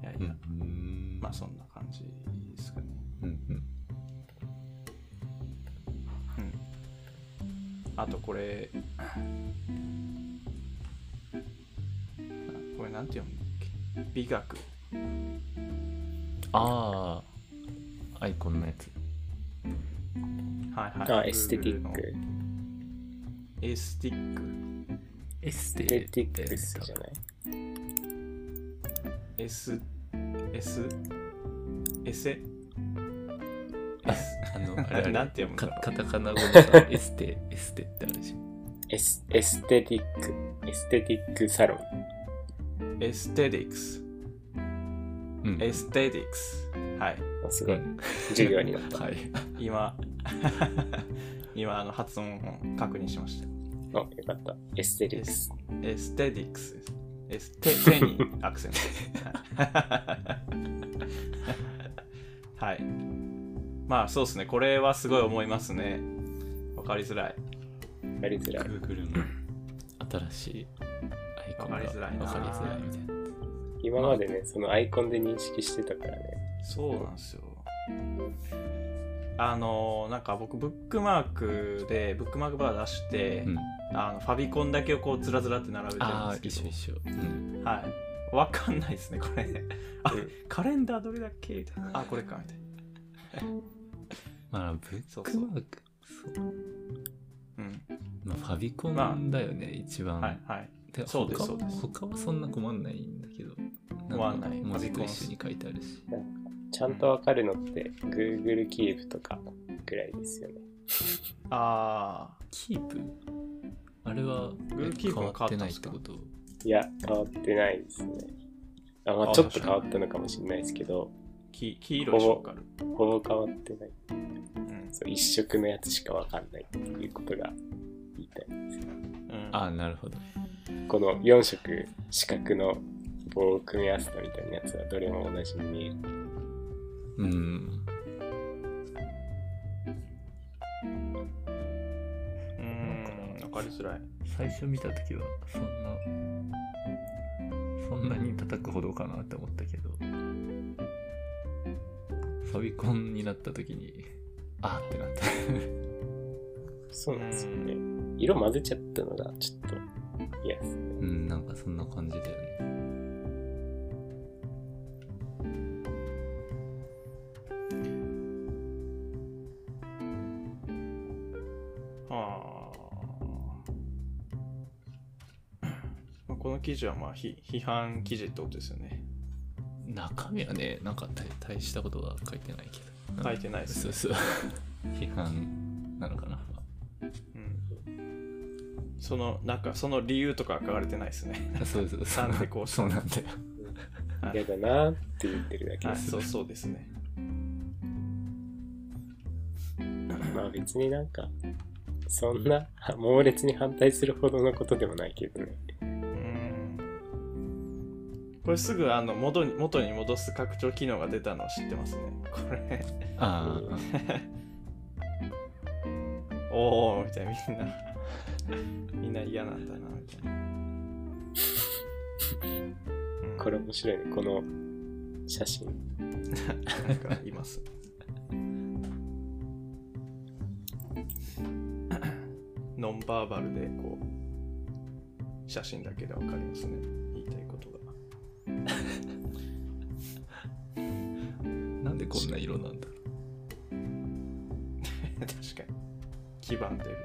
いやいや、うん、まあそんな感じですかね。うんうん、あとこれこれなんて読むんだっけ、美学、ああ、アイコンのやつ。はいはい。あ、エステティック。エスティック。エステティックスじゃない。エス、エス、エセ。あ、あの、あれなんて読むの？カタカナ語のさ、エステ、エステってあるでしょ。エス、エステティック、エステティックサロン。エステティックス。うん、エステティックス、はい、すごい授業になった、はい、今今あの発音を確認しました。あ、よかった。エステティックス、エステティックス、エステテにアクセントはい、まあそうですね、これはすごい思いますね。わかりづらい、わかりづらい。 Google の新しいアイコンがわかりづらいな、わかりづらいみたいな。今までね、そのアイコンで認識してたからね。そうなんですよ。あのなんか僕ブックマークでブックマークバー出して、うん、あのファビコンだけをこうつらつらって並べてるんですけど、あ、一緒一緒、うん、はい、わかんないですねこれね。あ、うん、カレンダーどれだっけみたいな、あ、これかみたいなまあブックマーク、そうそう、うん、まあ、ファビコンだよね、まあ、一番、はいはい、でそうですそうです。他はそんな困んないんだけど、なんか文字と一緒に書いてあるし、ちゃんとわかるのって Google Keep とかぐらいですよね。あー、Keep？ あれは Google Keep 変わってないってこと？いや、変わってないですね。あ、まあ、ちょっと変わったのかもしれないですけど、黄色い色わかる。ほぼ変わってない、うん、そう、一色のやつしかわかんないっていうことが言いたいんですよ、うん、あー、なるほど。このよん色四角の棒を組み合わせたみたいなやつはどれも同じに見える。うん、うん、分かりづらい。最初見たときはそんなそんなに叩くほどかなって思ったけど、ファビコンになったときにあーってなったそうなんですよね、色混ぜちゃったのがちょっと嫌ですね。うん、なんかそんな感じだよね。記事はまあ批判記事ってことですよね。中身はね、なんか大したことは書いてないけど。書いてないです、ね。そうそう。批判なのかな。うん。そのなんかその理由とかは書かれてないですね。そうそうそう。なんでこうそうなんだよ。嫌だなって言ってるだけです。そうそうですね。まあ別になんかそんな猛烈に反対するほどのことでもないけどね。これすぐあの 元, に元に戻す拡張機能が出たの知ってますねこれあおおみたいな、みんなみんな嫌なんだなみたいなこれ面白いね、この写真なんかいますノンバーバルでこう写真だけでわかりますね、言いたいことがなんでこんな色なんだろう確かに黄ばんでる、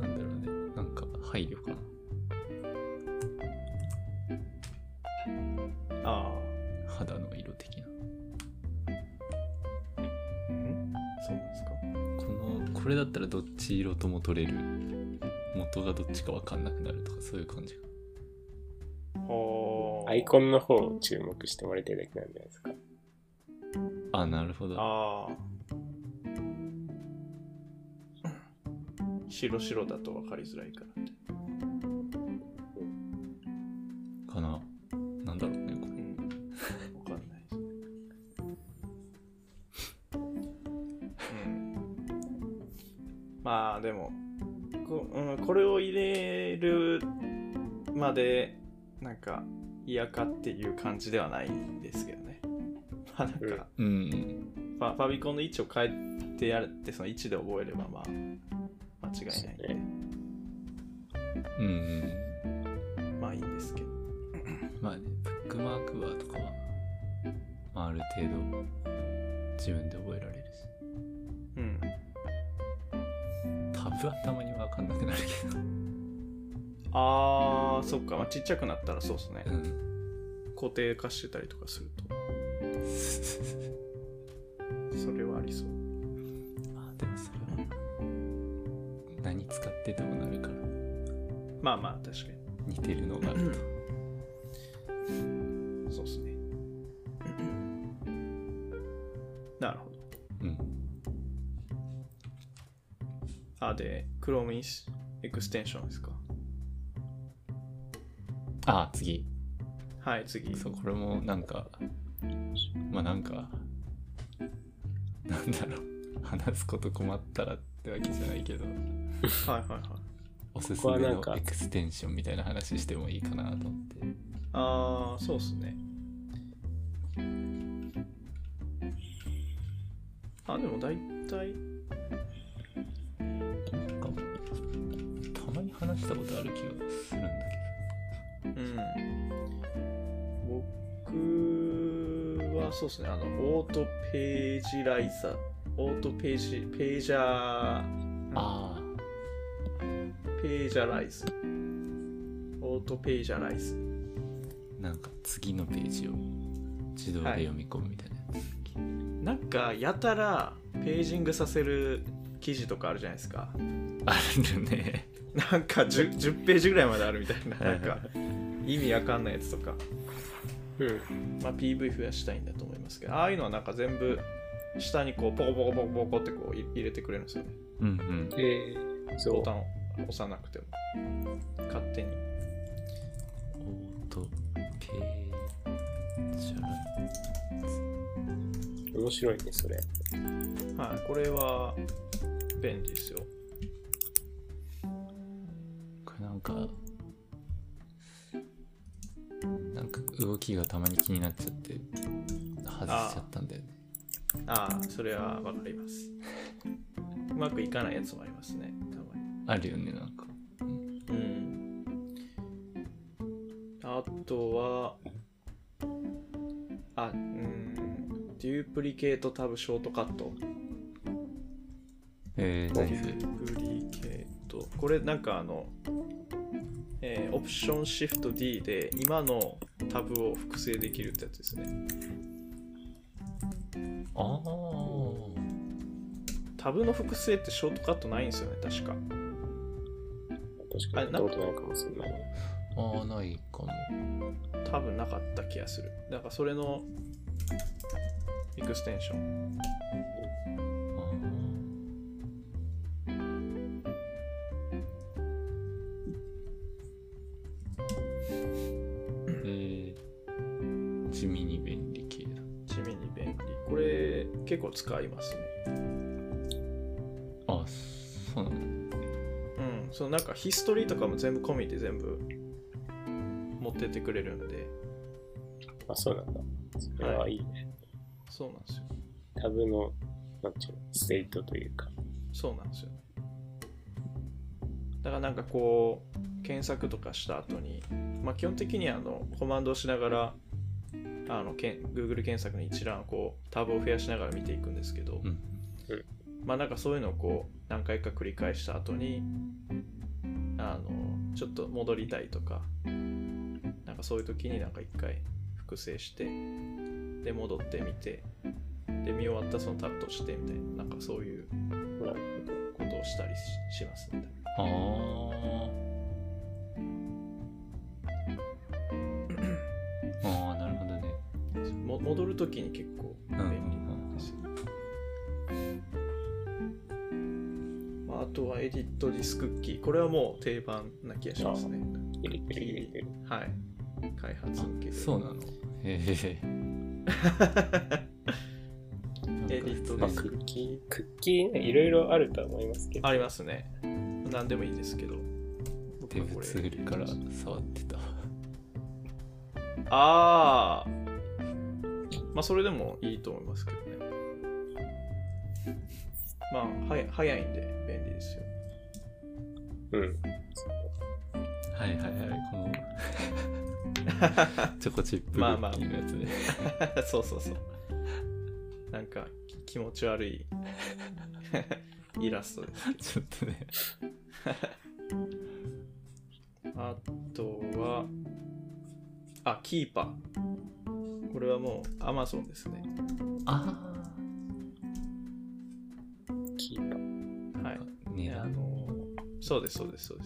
なんだろうね、なんか配慮かな。ああ、肌の色的な。うん、そうなんですか。このこれだったらどっち色とも取れる、元がどっちか分かんなくなるとかそういう感じが。アイコンの方を注目してもらいたいだけなんじゃないですか。あ、なるほど。あ白白だと分かりづらいからってかな、なんだろうねこれ、うん、分かんない、うん、まあでも こ,、うん、これを入れるまでなんか嫌かっていう感じではないんですけどね。まあなんか、うん、ファビコンの位置を変えてやるって、その位置で覚えればまあ間違いないんで、うん、まあいいんですけど。まあね、ブックマークはとかは、まあ、あある程度自分で覚えられるし、うん、タブはたまに分かんなくなるけどあー、そっか、まあ、ちっちゃくなったらそうですね、うん、固定化してたりとかするとそれはありそう。あ、でもそれは何使っててもなるから、まあまあ確かに似てるのがあるとそうですねなるほど、うん、あ、で Chrome エクステンションですか。あ、次、はい、次。そう、これもなんか、まあなんかなんだろう、話すこと困ったらってわけじゃないけどはいはいはい、おすすめのエクステンションみたいな話してもいいかなと思って。ああ、そうっすね。あ、でも大体なんかたまに話したことある気がするんだけど、うん、僕はそうっすね、あのオートページライザー、オートページページャー、ああ、ページャライズ、オートページャライズ、なんか次のページを自動で読み込むみたいなやつ、はい、なんかやたらページングさせる記事とかあるじゃないですか。あるねなんか 10, じゅうページぐらいまであるみたいななんか意味わかんないやつとか、うん、まあ ピーブイ 増やしたいんだと思いますけど、ああいうのはなんか全部下にこうポコポコポコポコってこう入れてくれるんですよね。うんうん、えー、そう、ボタンを押さなくても勝手に。オートページャライズ、面白いねそれ。はい、これは便利ですよ。これなんかなんか動きがたまに気になっちゃって外しちゃったんだよね。ああ、それはわかりますうまくいかないやつもありますね、たまにあるよね、なんか、うん、うん、あとはあ、うん、デュプリケートタブショートカット。えー、何それ？デュプリケート、これなんかあの、えー、オプションシフト D で今のタブを複製できるってやつですね。あー、タブの複製ってショートカットないんですよね、確か。確かに、どうなるかもしれない。ああ、ないかも。多分なかった気がする。だからそれのエクステンション。えー、地味に便利系だ。地味に便利。これ結構使いますね。あ、そうなんだ。うん、そのなんかヒストリーとかも全部込みで全部持ってってくれるんで。あ、そうなんだ。それはいいね。はい、そうなんですよ。タブのなんていうの、ステートというか。そうなんですよ。だからなんかこう検索とかした後に、まあ基本的にあのコマンドをしながら、あのけん Google 検索の一覧をこうタブを増やしながら見ていくんですけど。うん。うん、まあ、なんかそういうのをこう何回か繰り返した後にあのちょっと戻りたいとか、なんかそういう時になんか一回複製してで戻ってみてで見終わったそのタブとしてみたいな、なんかそういうことをしたり し, しますね。ああ、なるほどね。も戻る時に結構便利なんですよ。あとはエディットディスクッキー、これはもう定番な気がしますね。入れてる入れてる、はい、開発向けで。そうなの、へへエディットディスクッキー、クッキーね、いろいろあると思いますけど。ありますね、何でもいいですけど。デブツールから触ってたああ、まあそれでもいいと思いますけどね。まあ、はや早いんで便利ですよ。うん。はいはいはい、このチョコチップクッキーのやつで。まあまあそうそうそう。なんか気持ち悪いイラストですちょっとねあとはあキーパー、これはもう Amazon ですね。ああキーパー、はいね、あのそうですそうですそうで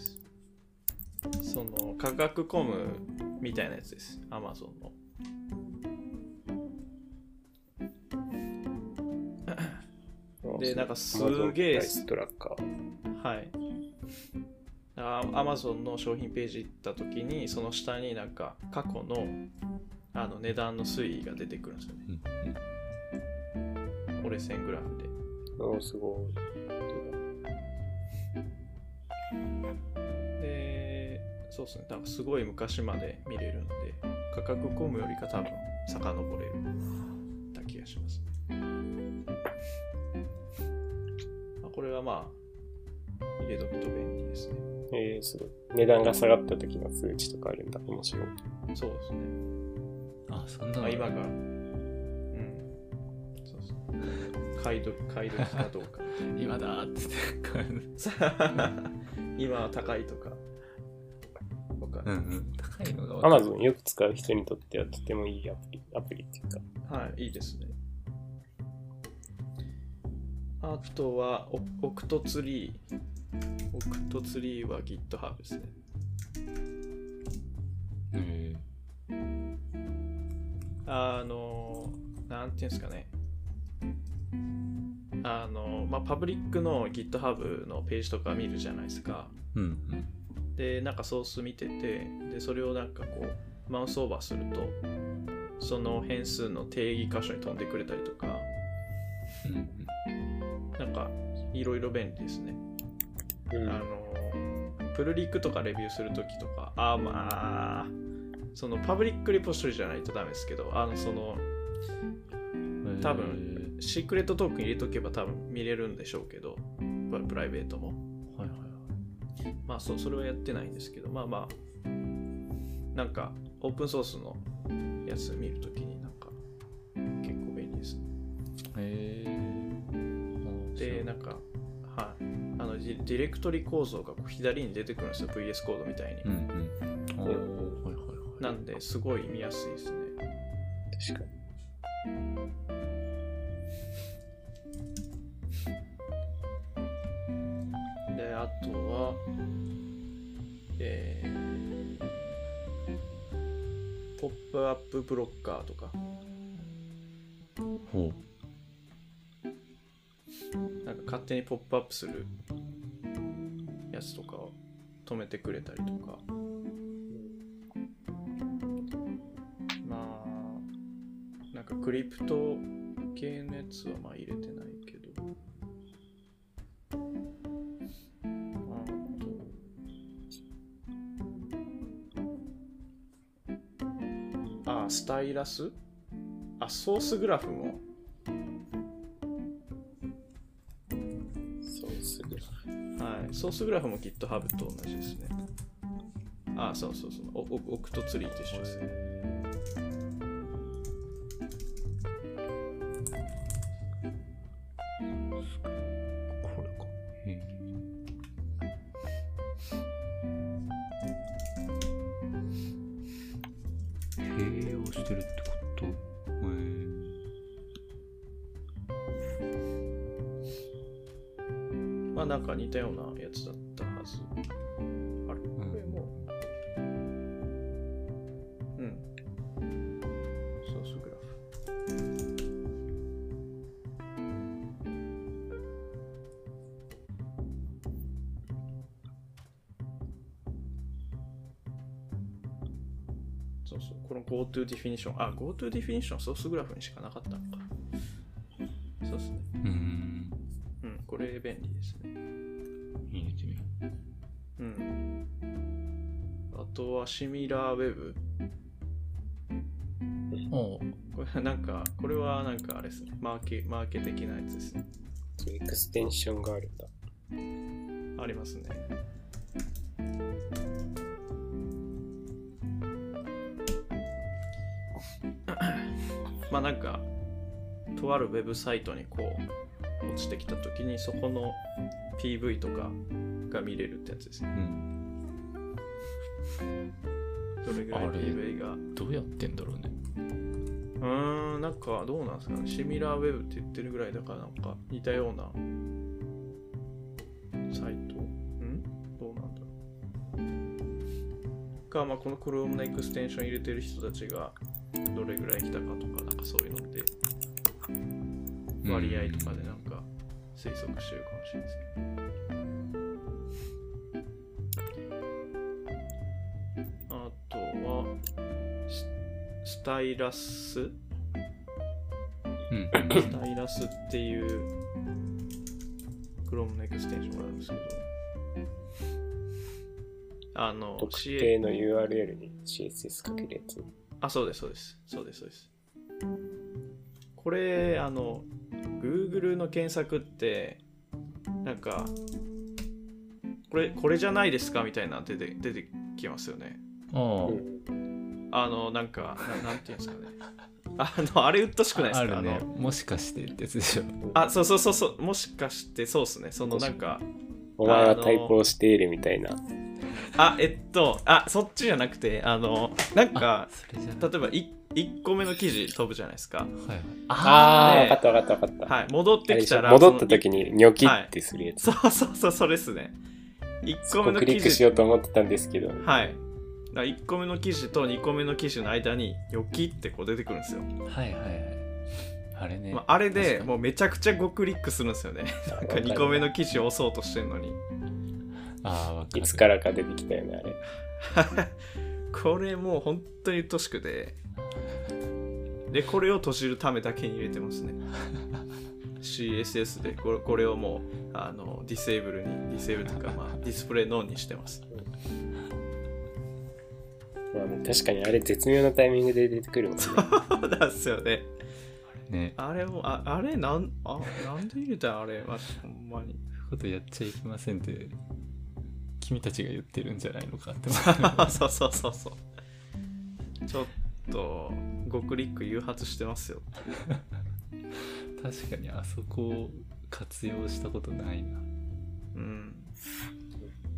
す、その価格コムみたいなやつです Amazon の。でなんかすげえトラッカー、はい、アマゾンの商品ページ行った時にその下になんか過去 の, あの値段の推移が出てくるんですよね、うんうん、折れ線グラフで。ああすごい。でそうですね、なんかすごい昔まで見れるので価格コムよりか多分遡れるだ気がします。これはまあ入れとくと便利ですね。えー、すごい。値段が下がった時の数値とかあるんだ。面白い。そうですね。あ、そんなの。今が、うん、そうそう。買い時買い時かどうか。今だーって買う。今は高いとか。とか。うんうん。高いのが。Amazon よく使う人にとってはとてもいいアプリアプリっていうか。はい、いいですね。あとはオクトツリー、オクトツリーは GitHub ですね。へー、あのなんていうんですかね、あのまあパブリックの GitHub のページとか見るじゃないですか、うんうん、でなんかソース見てて、でそれをなんかこうマウスオーバーするとその変数の定義箇所に飛んでくれたりとか、うんうん、なんかいろいろ便利ですね、うん、あのプルリクとかレビューするときとか、あまあそのパブリックリポジトリじゃないとダメですけど、あのその多分シークレットトークン入れとけば多分見れるんでしょうけど、プライベートも、はいはいはい、まあそう、それはやってないんですけど、まあまあなんかオープンソースのやつ見るときになんか結構便利ですね。へえ。でなんか、はい、あのディレクトリ構造がこう左に出てくるんですよ、 ブイエス コードみたいに、うんうん、はいはいはい、なんですごい見やすいですね。確かに。であとは、えー、ポップアップブロッカーとか、ほう、なんか勝手にポップアップするやつとかを止めてくれたりとか、まあなんかクリプト系のやつはまあ入れてないけど、ああスタイラス、あソースグラフも。ソースグラフも GitHub と同じですね。ああ、そうそうそう。オ, オ, オクトツリーと一緒ですね。これか。併用してるってこと？へえ。まあなんか似たような。だったはず。あれ、これもう、うん、ソースグラフ。そうそう、この GoTo ディフィニッション、あ、GoTo ディフィニッションソースグラフにしかなかったのか。そうですね。うん、うん、これ便利ですね。うん、あとはシミラーウェブ。おう、これはなんか、これはなんかあれですね、マーケ、マーケ的なやつですね。エクステンションがあるんだ。ありますね。まあなんかとあるウェブサイトにこう落ちてきたときにそこの ピーブイ とかが見れるってやつですね、うん、どれぐらい ピーブイ がどうやってんだろうね。うーん、なんかどうなんですかね。シミラーウェブって言ってるぐらいだから、なんか似たようなサイトんどうなんだろうか、まあ、この Chrome のエクステンション入れてる人たちがどれぐらい来たかとか、なんかそういうのって割合とかでなんか推測してるかもしれないですけど、あとはス、スタイラス、うん、スタイラスっていうChrome のエクステンションがあるんですけど、あの特定の ユーアールエル に シーエスエス かけるやつ。あ、そうですそうですそうですそうです。これあの Google の検索ってなんかこれこれじゃないですかみたいな出て出てきますよね。ああ。あのなんか な, なんていうんですかね。あのあれうっとしくないですか。あるね。あのもしかしてってやつでしょ。あ、そうそうそうそう。もしかしてそうですね。そのなんかお前はタイプをしているみたいな。あ、えっと、あ、そっちじゃなくて、あの、なんか、例えばいいっこめの記事飛ぶじゃないですか。はいはい、ああ、分かった分かった分かった。はい、戻ってきたら。戻った時にニョキってするやつ。はい、そうそうそう、それですね。いっこめの記事。クリックしようと思ってたんですけど。はい。だいっこめの記事とにこめの記事の間にニョキってこう出てくるんですよ。はいはいはい。あれね。まあ、あれでもうめちゃくちゃごクリックするんですよね。なんかにこめの記事を押そうとしてるのに。あ、いつからか出てきたよねあれ。これもう本当にうっとしくて、でこれを閉じるためだけに入れてますね。シーエスエス でこれ、これをもうあのディセーブルにディセーブルというか、まあ、ディスプレイノンにしてます。まあ、確かにあれ絶妙なタイミングで出てくるもんね。そうなんですよね。ね、あれも あ, あれなんあなんで入れたんあれ、ま、ほんまに。そういうことやっちゃいけませんって。君たちが言ってるんじゃないのかってそうそうそうそう、ちょっとごクリック誘発してますよ確かにあそこを活用したことないな。うん、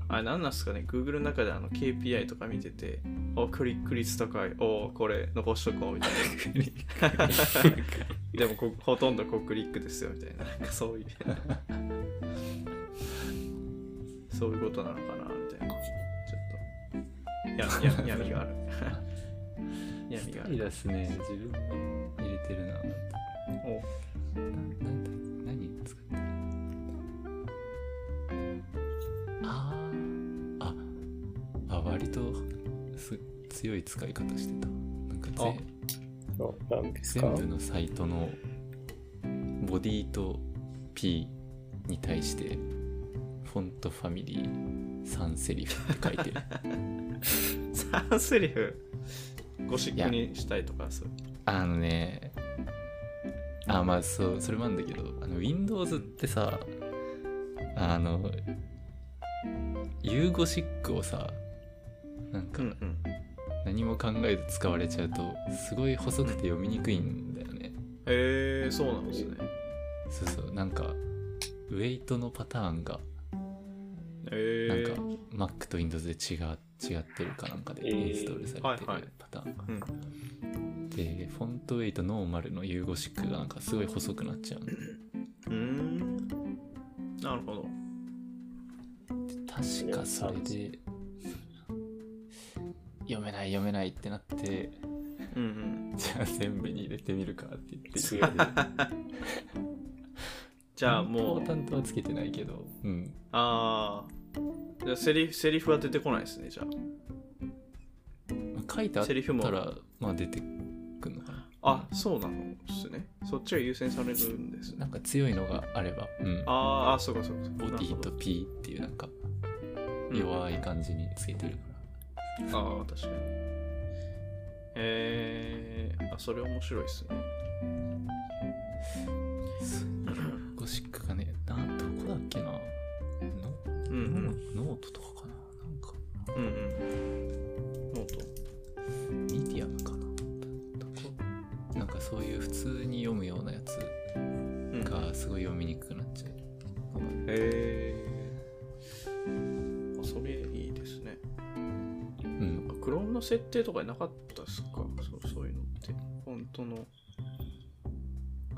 あれ何なんですかね、 Google の中であの ケーピーアイ とか見てて、おクリック率高い、おこれ残しとこうみたいなでもこほとんどごクリックですよみたいな、なんかそういうそういうことなのかなみたいな、ちょっとやや闇がある闇がある。スタイラスね、自分も入れてるな。お何だ何使ってる。あああ、割とす強い使い方してた。なんかぜなんですか全部のサイトのボディと P に対して。フォントファミリーさんセリフって書いてるさんセリフゴシックにしたいとか、そうあのね、あ、まあそうそれもあるんだけど、あの Windows ってさ、あの U ゴシックをさ、なんか何も考えず使われちゃうとすごい細くて読みにくいんだよね。へえ、そうなんですね。そうそう、なんかウェイトのパターンがなんか Mac と Windows で違う違ってるかなんかでインストールされてるパターンが、えーはいはい、でフォントウェイトノーマルの ユーゴシックがなんかすごい細くなっちゃう。うーん、なるほど。確かそれで読めない読めないってなって、うんうん、じゃあ全部に入れてみるかって言って強いじゃあもう担当はつけてないけど、うん、ああ、じゃあセリフ、セリフは出てこないですねじゃあ。まあ、書いてあったらまあ出てくるのかな。あ、そうなのですね。そっちが優先されるんです、ね。なんか強いのがあれば。うん、ああ、そうかそうか。ボディと P っていうなんか弱い感じにつけてるから。うん、ああ、確かに。えー、あ、それ面白いですね。ゴシックがね、なんどこだっけな、ノ、うんうん、ノートとかかな、なんか、うんうん、ノート、ミディアムかな、なんかそういう普通に読むようなやつかすごい読みにくくなっちゃう。へー、遊びいいですね。うん、クローンの設定とかなかったですか？そう、そういうのって本当の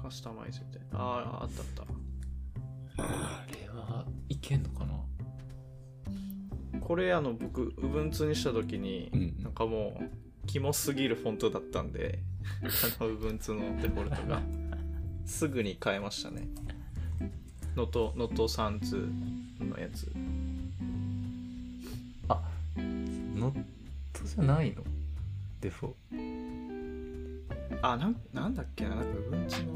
カスタマイズみたいな。ああ、あったあった。あれはいけんのかな。これあの僕 Ubuntu にした時に、うん、なんかもうキモすぎるフォントだったんでUbuntu のデフォルトがすぐに変えましたね。ノトノトサンツのやつ。あ、ノットじゃないの？デフォ。あ、なんなんだっけな、なんかUbuntuの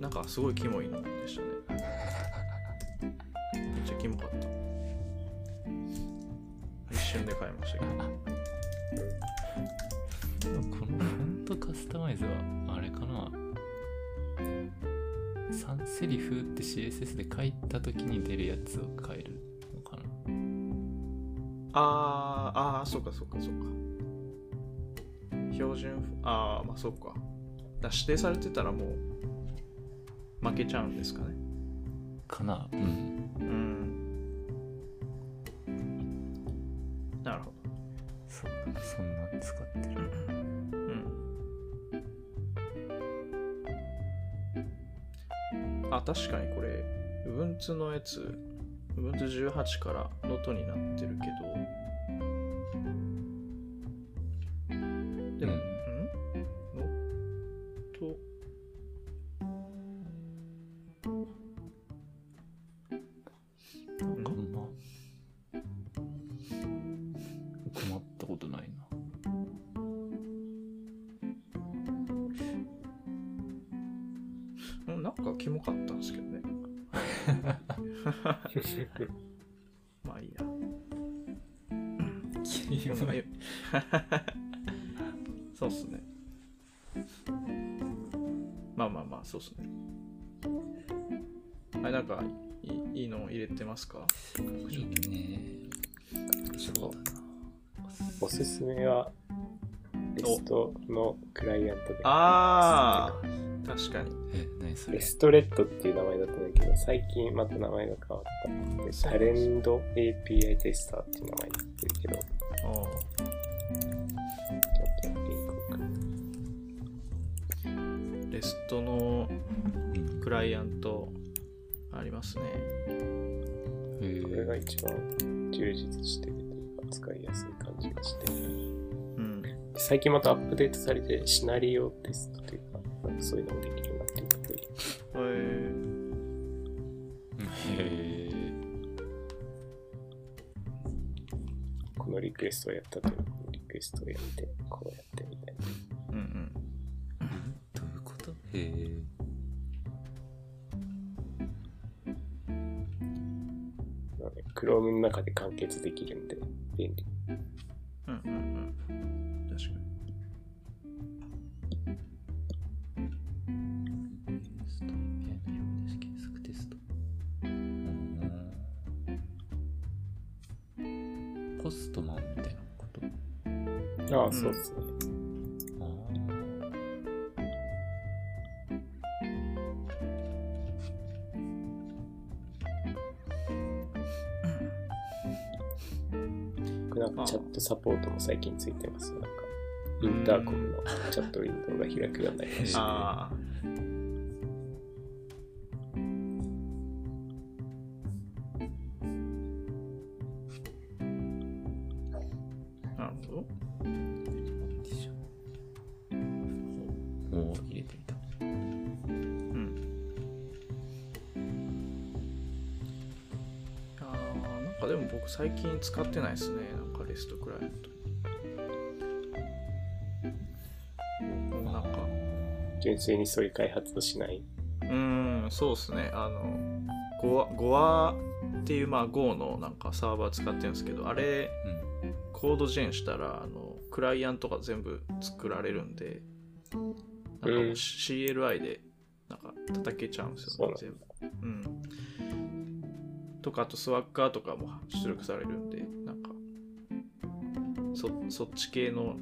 なんかすごいキモいのでしたね。めっちゃキモかった。一瞬で変えましたけど。このフォントカスタマイズはあれかな。サンセリフって シーエスエス で書いたときに出るやつを変えるのかな。あーあー、そうかそうかそうか。標準、ああ、まあそうか。だ指定されてたらもう負けちゃうんですかね。かな。うん。うん。なるほど。そうか、そんなん使ってる。あ、確かにこれ Ubuntu のやつ Ubuntu じゅうはちからノートになってるけど、でも、うん、ノートなんかまあ、うん、困ったことないな。なんかキモかったんですけどねまあいいやキモいそうっすね。まあまあまあ、そうっすね。あれ、なんかいい、 いいの入れてますか？いいね。おすすめはベストのクライアントで。ああ、確かに。え、何それ？レストレットっていう名前だったんだけど、最近また名前が変わったで、タレント エーピーアイ テスターっていう名前だったけど。ああ。レストのクライアントありますね。うん、これが一番充実してるというか使いやすい感じがして。うん。最近またアップデートされてシナリオテストというか。そういうのもできるようになっていくといい。へえ。へえ。このリクエストをやったというこのリクエストをやってこうやってみたいな。うんうん。どういうこと？へえ。なので Chrome の中で完結できるんで便利。うんうんうん。確かに。ホストマンみたいなこと？ああ、そうですね。うん、ああ。なんかチャットサポートも最近ついてます。なんかインターコムのチャットウィンドウが開くようになりましたね。ああ。でも僕最近使ってないですね。なんかレストクライアント。なんか純粋にそういう開発をしない。うーん、そうですね。あのゴア、ゴアっていうまあ Go のなんかサーバー使ってるんですけど、あれ、うん、コードジェンしたらあのクライアントが全部作られるんで、なんかもう シーエルアイ でなんか叩けちゃうんですよね。全部。うん。とかあとスワッカーとかも出力されるんで、なんか そ, そっち系の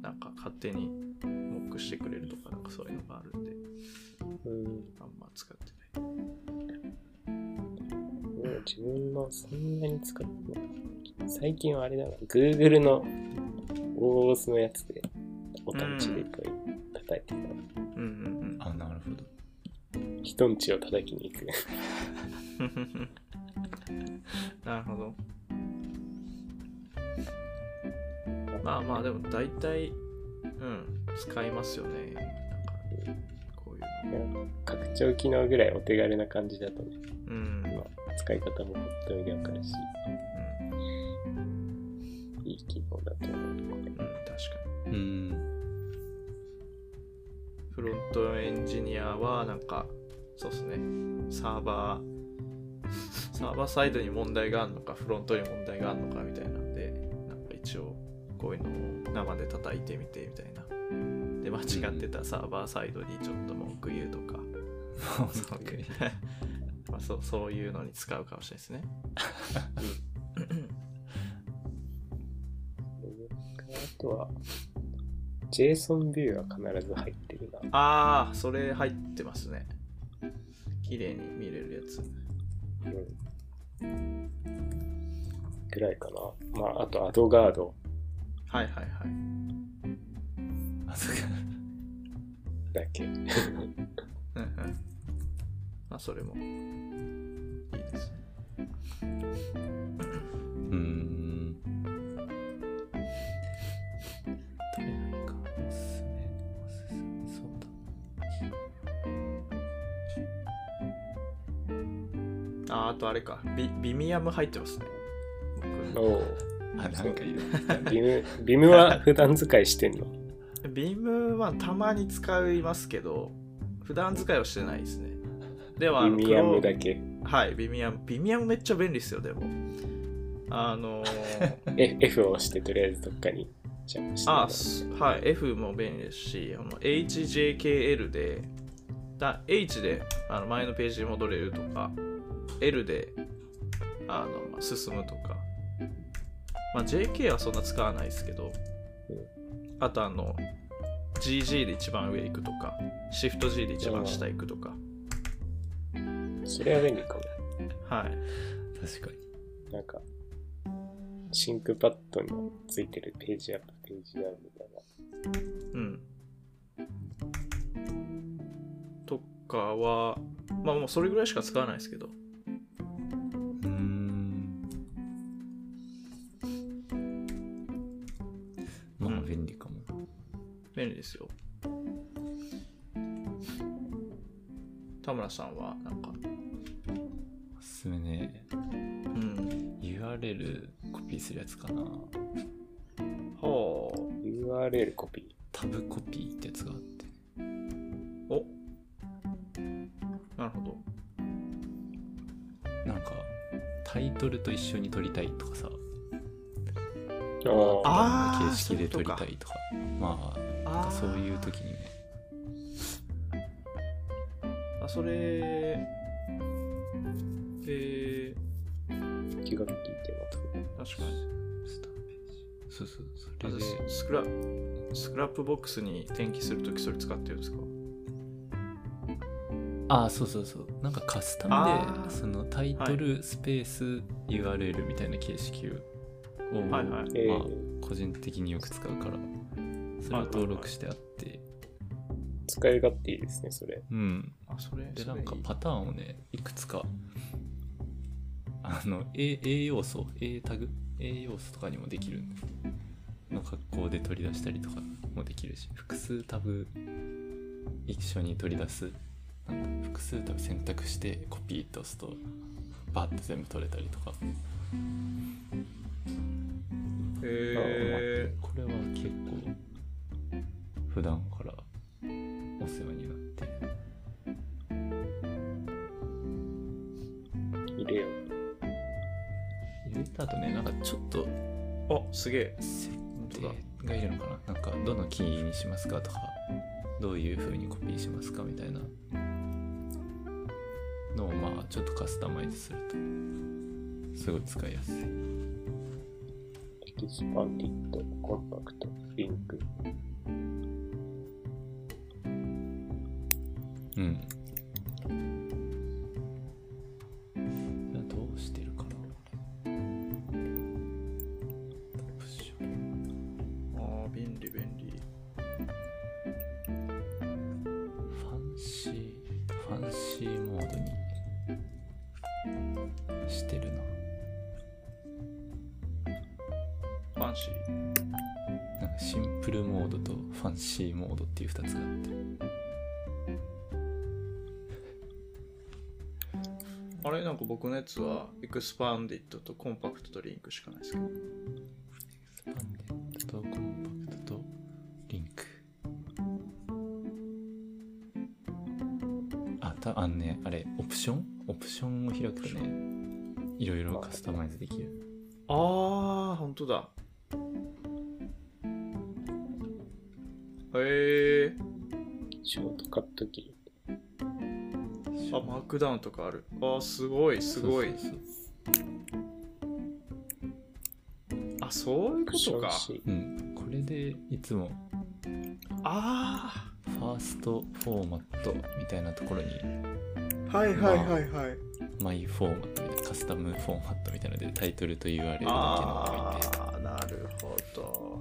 なんか勝手にモックしてくれるとか、なんかそういうのがあるんで、うん、あんま使ってない。もう自分もそんなに使ってない。最近はあれだな、Google の大ボスのやつで、おたんちでいっぱい叩いてた。うんうんうん。あ、なるほど。人んちを叩きに行く。なるほど。まあまあ、でも大体、うん、使いますよね。なんかこういう拡張機能ぐらいお手軽な感じだとね。うん。まあ、使い方もほっといてわかるし。いい機能だと思う。うん、確かに。うん。フロントエンジニアはなんかそうですね。サーバーサーバーサイドに問題があるのか、フロントに問題があるのかみたいなんで、なんか一応こういうのを生で叩いてみてみたいな。で、間違ってたサーバーサイドにちょっと文句言うとか。文句言う。まあそうそういうのに使うかもしれないですね。あとは JSON ビューは必ず入ってるな。ああ、それ入ってますね。綺麗に見れるやつ。うん。ぐらいかな。まああとアドガード。はいはいはい。アドガードだけ。うんうん。まあそれもいいですね。うん。あ, あとあれか、ビ, ビミアム入ってますね。おあ、なんかいいビムビムは普段使いしてんの？ビムはたまに使いますけど、普段使いはしてないですね。ではビミアムだけ。はい、ビミアムビミアムめっちゃ便利ですよ。でもあのー、F を押してとりあえずどっかにジャンプして。あ、はい、F も便利ですし、あの エイチジェーケーエル でだ H であの前のページに戻れるとか。L であの、まあ、進むとか、まあ、ジェーケー はそんな使わないですけど、あとあの ジージー で一番上行くとか シフトジー で一番下行くとか、それは便利かも。はい、確かに。なんかシンクパッドについてるページアップページダウンみたいな、うんとかはまあもうそれぐらいしか使わないですけど。便利ですよ。田村さんはなんかおすすめね。うん。ユーアールエル コピーするやつかな。はあ。ユーアールエル コピー。タブコピーってやつがあって。お。なるほど。なんかタイトルと一緒に取りたいとかさ。ああ。形式で取りたいとか。まあ。なんかそういう時にね。あ、それえー、気が利いてます。確かに。そうそう、それでスクラスクラップボックスに転記するときそれ使ってるんですか？あ、そうそうそう。なんかカスタムでそのタイトルスペース ユーアールエル みたいな形式を、はいはい、まあ、個人的によく使うから。それを登録してあって、はいはいはい、使い勝手いいですねそれ。うん。あ、それでなんかパターンをね、いくつかあの A, A 要素 A タグ A 要素とかにもできるの格好で取り出したりとかもできるし、複数タブ一緒に取り出す、なんだ、複数タブ選択してコピーと押すとバッて全部取れたりとか。へー、これは結構。普段からお世話になって入れよう。入れた後ね、なんかちょっと、あ、すげえ設定がいるのかな、なんかどのキーにしますかとか、どういう風にコピーしますかみたいなのを、まあちょっとカスタマイズするとすごい使いやすい。エキスパンディット、コンパクト、リンク。うん、シンプルモードとファンシーモードっていうふたつがあってあれなんか僕のやつはエクスパンディットとコンパクトとリンクしかないですけどエクスパンディットとコンパクトとリンクあ、たあんねあれオプションオプションを開くとねいろいろカスタマイズできるあー本当だへえー。ショートカットキー。あ、マークダウンとかある。あ、すごいすごい。そうそうそうあ、そういうことか。うん。これでいつも。ああ。ファーストフォーマットみたいなところに。はいはいはいはい。マイフォーマットみたいなカスタムフォーマットみたいなのでタイトルと ユーアールエル だけのを置いて。ああ、なるほど。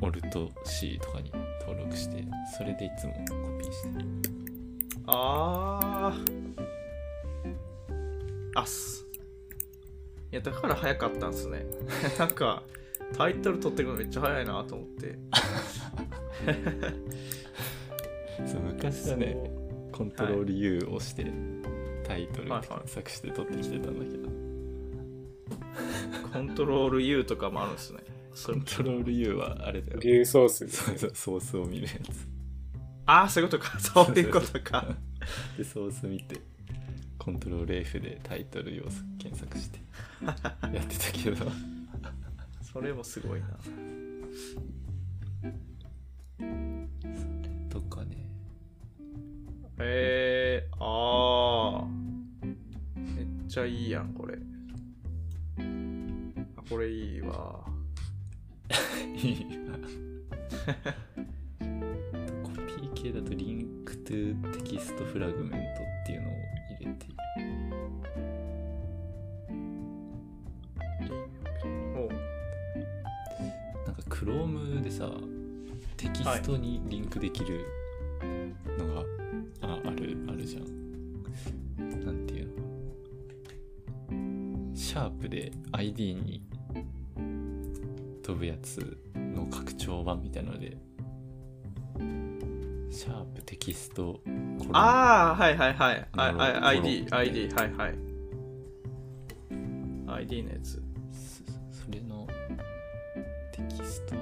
オルト C とかに登録してそれでいつもコピーしてるあああっすいやだから早かったんすねなんかタイトル取ってくのめっちゃ早いなと思ってそう昔はねコントロール U を押して、はい、タイトル検索して取ってきてたんだけど、はいはい、コントロール U とかもあるんすねコントロール U はあれだよ。ビューソース。そうそう、ソースを見るやつ。ああ、そういうことか。そういうことか。で、ソース見て、コントロール F でタイトル要素検索して、やってたけど。それもすごいな。とかね。えー、あー。めっちゃいいやん、これ。あ、これいいわ。いいコピー系だとリンクトゥテキストフラグメントっていうのを入れているなんか Chrome でさテキストにリンクできるのが、はい、あ, あるあるじゃんなんていうのシャープで アイディー に飛ぶやつの拡張版みたいなのでシャープテキストああはいはいはいはい アイディー アイディー はいはい アイディー のやつ そ, それのテキスト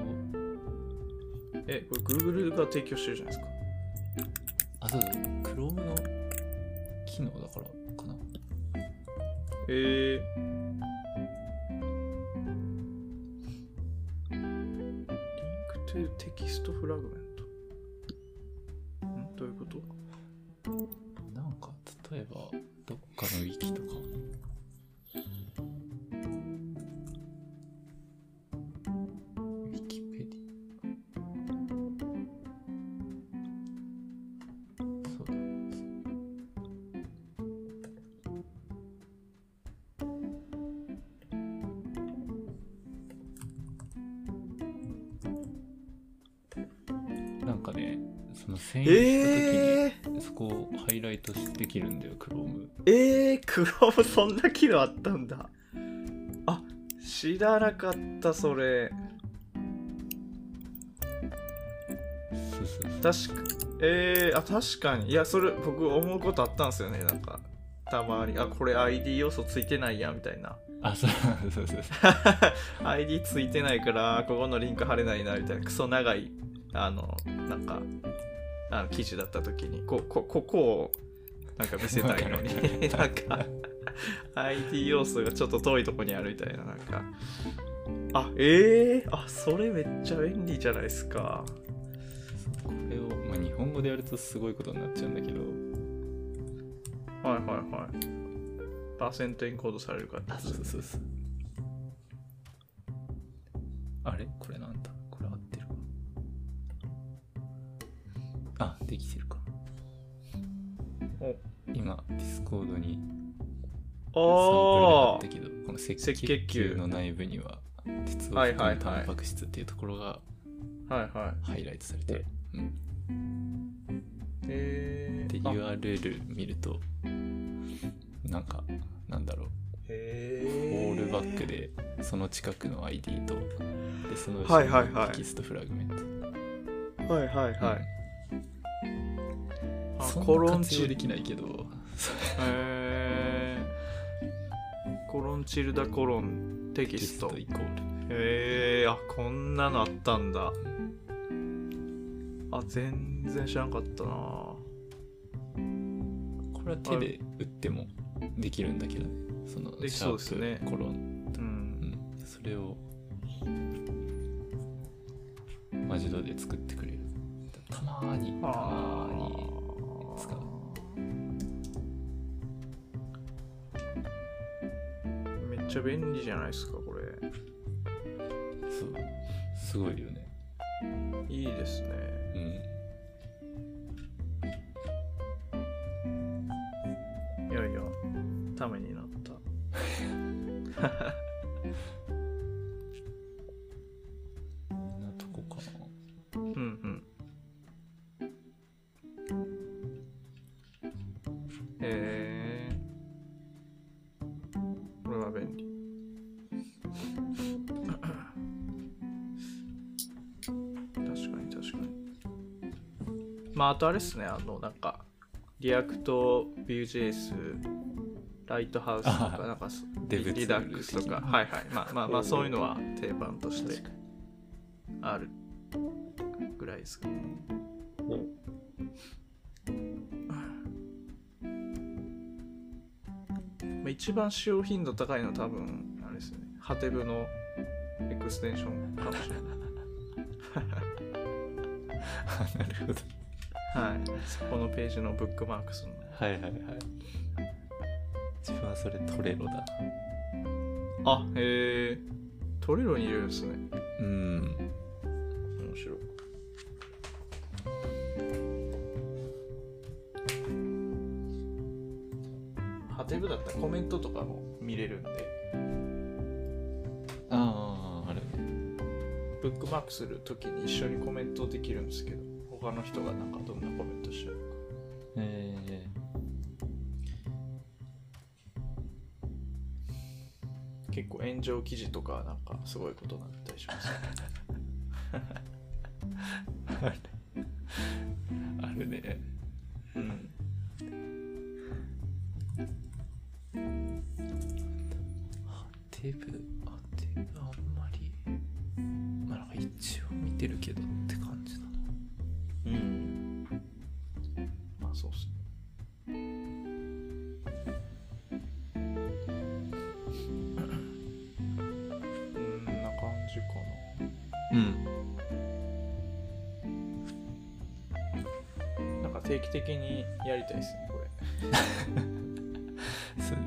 えこれ Google が提供してるじゃないですかあそうだ Chrome の機能だからかなえーテキストフラグメントんどういうことなんか例えばどっかのウィキとかウィキペディそう遷移した時にそこをハイライトできるんだよ、えー、クロームえークロームそんな機能あったんだあ知らなかったそれ確かえーあ確かにいやそれ僕思うことあったんですよねなんかたまにあこれ アイディー 要素ついてないやみたいなあそうそうそうそうアイディー ついてないからここのリンク貼れないなみたいなクソ長いあのなんかあの記事だったときにここここをなんか見せたいのになんか アイディー 要素がちょっと遠いとこにあるみたいななんかあえー、あそれめっちゃ便利じゃないですかこれを、まあ、日本語でやるとすごいことになっちゃうんだけどはいはいはいパーセントエンコードされるからあそうそうそうあれこれなんだあ、できてるかお今ディスコードにサンプルがあったけどこの赤血球の内部には鉄を含むタンパク質っていうところがハイライトされてで ユーアールエル 見るとなんかなんだろうオールブバックでその近くの アイディー とでその後ろのテキストフラグメント、はいはいはい、はいはいはい、うん、あそんな活用できないけどへーコロンチルダコロンテキストイコールへーあこんなのあったんだあ全然知らなかったなこれは手で打ってもできるんだけどねそのシャープコロン、うんうん、それをマジドで作ってくれるたまーにたまーに使うめっちゃ便利じゃないですかこれそうすごいよねいいですねうんいやいやためになったこんなとこかなうんうんへえー、これは便利確かに確かにまああとあれっすねあのなんかリアクトビュー ジェイエス ライトハウスとかなんかリダックスとかはいはいまあまあまあそういうのは定番としてあるぐらいですかね。まあ一番使用頻度高いのは多分あれですね。ハテブのエクステンションかもしれない。なるほど。はい、そこのページのブックマークするのはいはいはい自分はそれトレロだあ、へえトレロに入れるんですねうん面白いハテブだったらコメントとかも見れるんであああれブックマークするときに一緒にコメントできるんですけど他の人がなんかどんなコメントしてるか、えー、結構炎上記事とかなんかすごいことになったりしますねあるねうんハテブハテブあんまりまあなんか一応見てるけどって感じだうん、まあそうっすねうんな感じかなうんなんか定期的にやりたいですねこれそうね、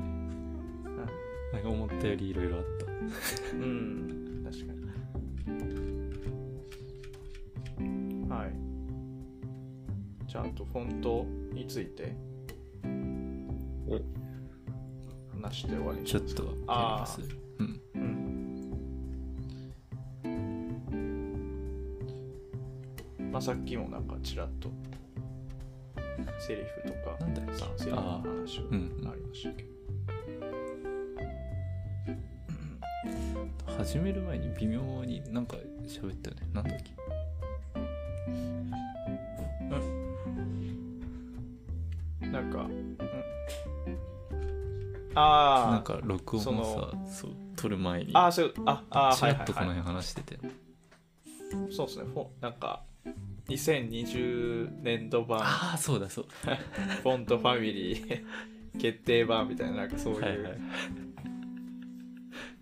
うん、なんか思ったよりいろいろあったうん確かにじゃあ、あとフォントについて話して終わりにしますか。ちょっとやります。うん。うん。まあさっきもなんかちらっとセリフとかなんだっけセリフの話がありましたけど、うん、始める前に微妙になんか喋ったよね。なんだっけ。なんか、うん、ああなんか録音をさそう撮る前にああそうああちらっとこの辺話してて、はいはいはい、そうですねなんかにせんにじゅうねんど版ああそうだそうフォントファミリー決定版みたいななんかそういう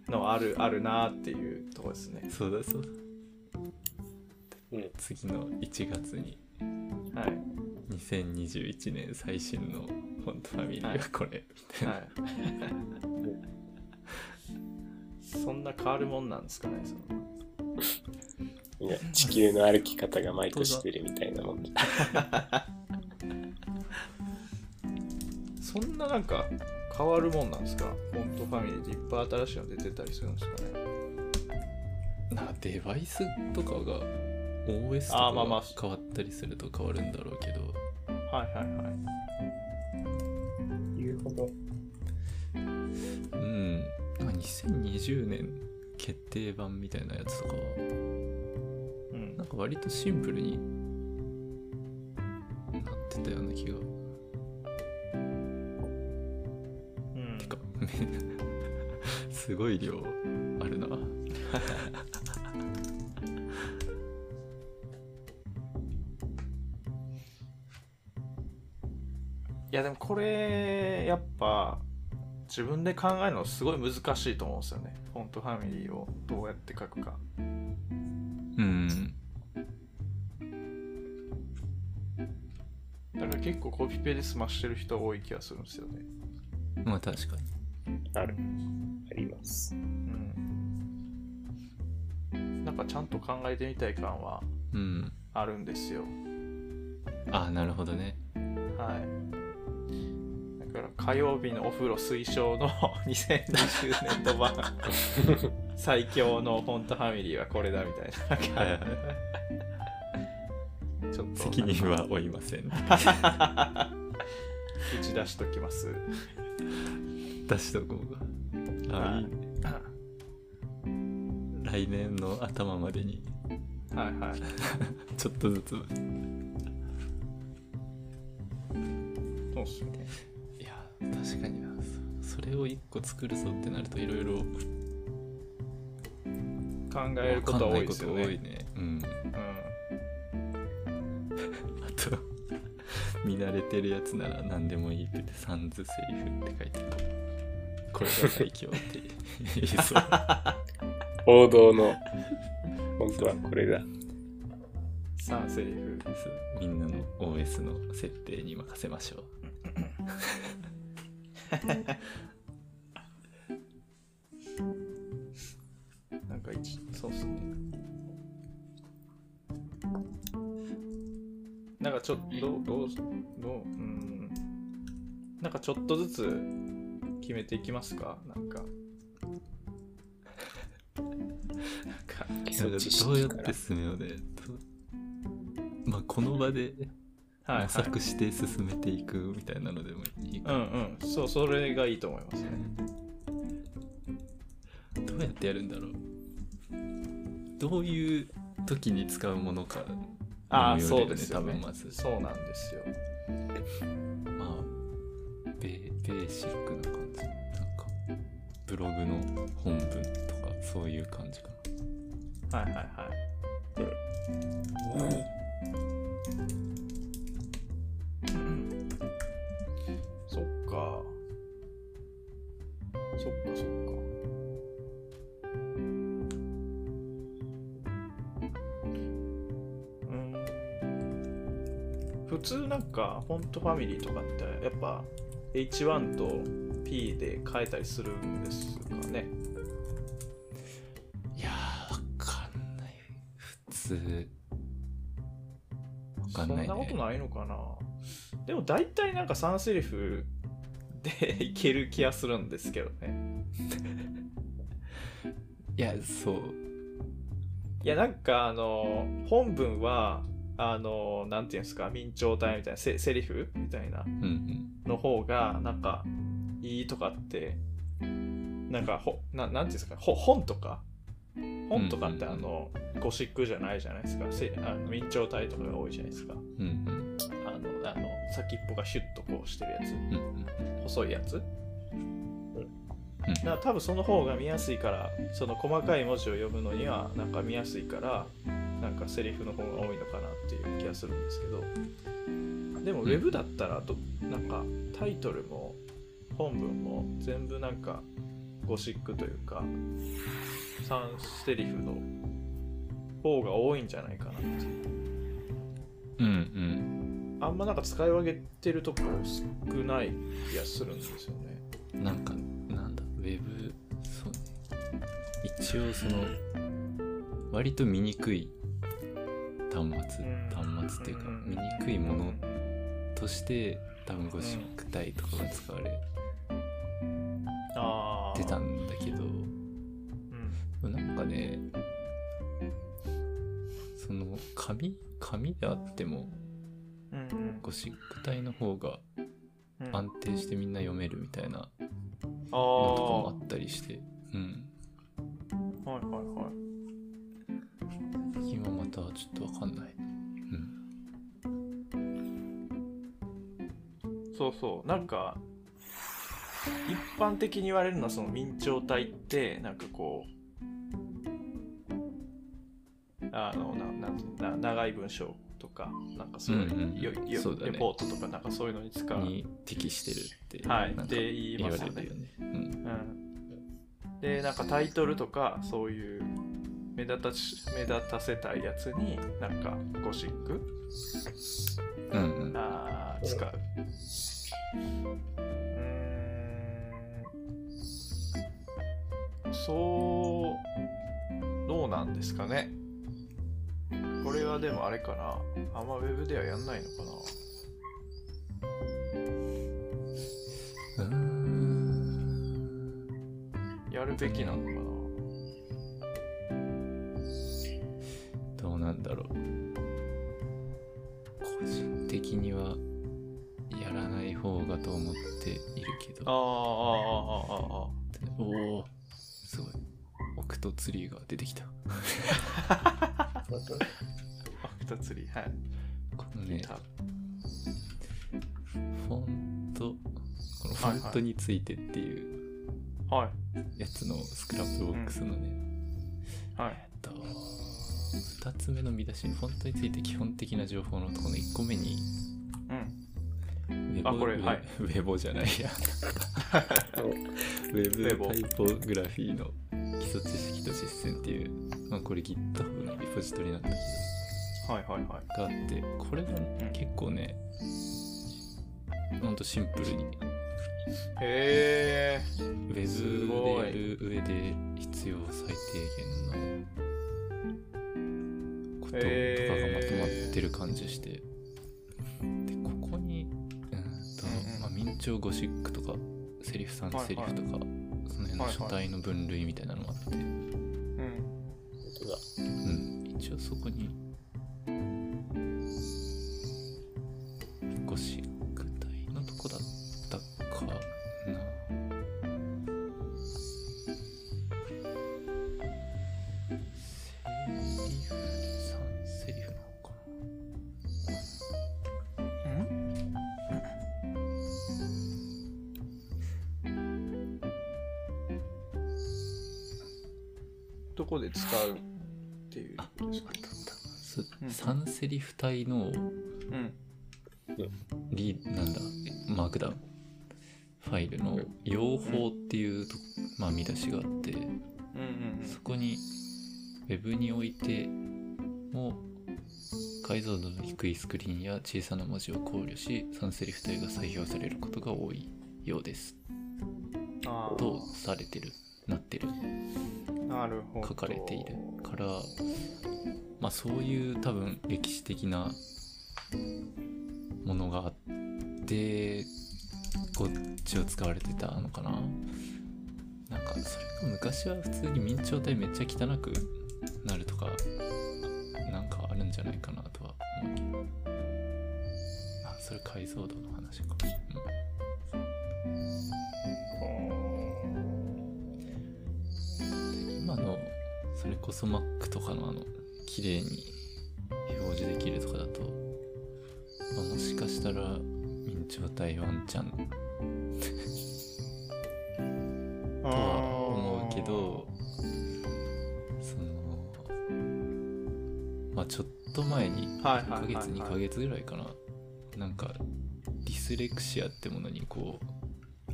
のある、はいはい、あるなっていうとこですねそうだそうだ、うん、次のいちがつにはいにせんにじゅういちねん最新のフォントファミリーはこれみたいな、はいはい、そんな変わるもんなんですかねそのいや地球の歩き方が毎年してるみたいなもんでそんななんか変わるもんなんですかフォントファミリーっていっぱい新しいの出てたりするんですかねなんかデバイスとかがオーエス とかが変わったりすると変わるんだろうけど、まあまあ、はいはいはい言うほどうん、まあ、にせんにじゅうねん決定版みたいなやつとかは、うん、なんか割とシンプルになってたような気が、うん、てかすごい量あるないやでもこれやっぱ自分で考えるのすごい難しいと思うんですよね。フォントファミリーをどうやって書くか。うん。だから結構コピペで済ましてる人多い気がするんですよね。まあ確かに。ある。あります。うん。なんかちゃんと考えてみたい感はあるんですよ。うん、あ、なるほどね。はい。火曜日のお風呂推奨のにせんにじゅうねん度版最強のフォントファミリーはこれだみたいな、はいはい、ちょっと責任は負いません打ち出しときます。出しとこうか。あ、いいね。来年の頭までに、はいはいちょっとずつそうっすね。確かにな。それをいっこ作るぞってなるといろいろ考えることは多いですよね。考えること多いね。うん。うん、あと見慣れてるやつなら何でもいいってサンズセリフって書いてある。これが最強って言いそう。王道の本当はこれだ。サンセリフです。みんなの オーエス の設定に任せましょう。なんか一そうっすね。なんかちょっとどうどうどううんなんかちょっとずつ決めていきますか。なんかなんかそれどうやって進めようね。まあこの場で。模索して進めていくみたいなのでもいいかな、はいはい、うんうん、そうそれがいいと思いますね。どうやってやるんだろう。どういう時に使うものか、ね、ああそうですよね。多分まずそうなんですよ。まあベーシックな感じ、なんかブログの本文とかそういう感じかな。はいはいはい、うん、そっかそっか。うん。普通なんかフォントファミリーとかってやっぱ エイチワン と P で変えたりするんですかね。いやーわかんない。普通。わかんないね。そんなことないのかな。でも大体なんかさんセリフ。でいける気がするんですけどねいやそういやなんかあの本文はあのなんていうんですか、明朝体みたいな セ, セリフみたいなの方がなんかいいとかってなんかほ な, なんていうんですかほ本とか本とかってあのゴシックじゃないじゃないですか。あの明朝体とかが多いじゃないですか、うんうん、あのあの先っぽがシュッとこうしてるやつ、うんうん細いやつ、うん、だから多分その方が見やすいから、その細かい文字を読むのにはなんか見やすいからなんかセリフの方が多いのかなっていう気がするんですけど、でもウェブだったらどなんかタイトルも本文も全部なんかゴシックというかさんセリフの方が多いんじゃないかなって。うんうんあんまなんか使い分けてるとこ少ない気がするんですよね。なんかなんだウェブそう、ね、一応その割と見にくい端末端末っていうか見にくいものとして多分ゴシック体とかが使われてたんだけど、うん、なんかねその紙紙であってもゴシック体の方が安定してみんな読めるみたいなのとかもあったりして、うん。はいはいはい。今またちょっとわかんない。うん。そうそう。なんか一般的に言われるのはその明朝体ってなんかこう。あのななな長い文章とかなんかそういう、うんうん、よよそうだね、レポートとかなんかそういうのに使うに適してるって、はい、なんか言われてるよね。うんうん、でなんかタイトルとかそういう目立たし目立たせたいやつになんかゴシック、うんうん、あ使う。うん、そうどうなんですかね。これはでもあれかな、あんまウェブではやんないのかな。うーん、やるべきなのかな。どうなんだろう。個人的にはやらない方がと思っているけど。ああああああああ。おお、すごい。オクトツリーが出てきた。オクトツリー、はい。このね、フォント、このフォントについてっていうやつのスクラップボックスのね、はいはい、えっとふたつめの見出しにフォントについて基本的な情報のところのいっこめに、うん、ウェブ、あ、これ、はい、ウェボじゃないやウェブタイポグラフィーの基礎知識と実践っていう、まあ、これ GitHub のリポジトリなんだけど、はいはいはい、があって、これが結構ね、うん、ほんとシンプルに、へー、ウェブでやる上で必要最低限のこととかがまとまってる感じして、でここに、うんとまあ、明朝ゴシックとかセリフさんセリフとか、はいはい、その辺の書体の分類みたいなのがあって、はいはい、うん、うん、一応そこにゴシック体のとこだったかな。セリフさんセリフなのかな。うん？どこで使うっていうことですか。さんセリフ体のリ、うん、なんだマークダウンファイルの用法っていうと、まあ、見出しがあって、うんうんうん、そこに Web においても解像度の低いスクリーンや小さな文字を考慮しさんセリフ体が採用されることが多いようですとされてるなってるなるほど書かれているから、まあ、そういう多分歴史的なものがあってこっちを使われてたのかな。なんかそれが昔は普通に明朝体めっちゃ汚くなるとかなんかあるんじゃないかなとは思うけど、あ、それ解像度の話かもしれない。今のそれこそ Mac とかのあの綺麗に表示できるとかだと、まあ、もしかしたら明朝体ワンちゃんとは思うけど、そのまあちょっと前にいっかげつにかげつぐらいかな、なんかディスレクシアってものにこう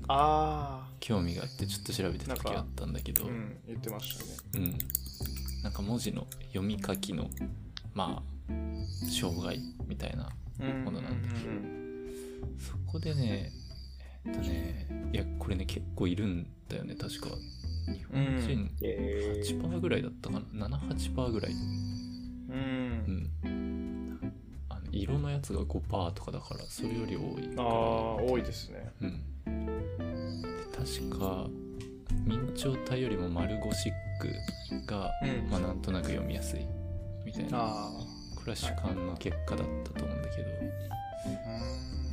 あ興味があってちょっと調べてた時あったんだけど、うん、言ってましたね、うん、なんか文字の読み書きのまあ障害みたいなものなんだけど、うんうんうん、そこでねえっとねいやこれね結構いるんだよね確か日本人 はちパーセント ぐらいだったかな、なな、はちパーセント ぐらい、うん、うん、あの色のやつが ごパーセント とかだからそれより多いから、あー多いですね、うん、確か明朝体よりも丸ゴシックが、うん、まあなんとなく読みやすいみたいな、これは主観の結果だったと思うんだけ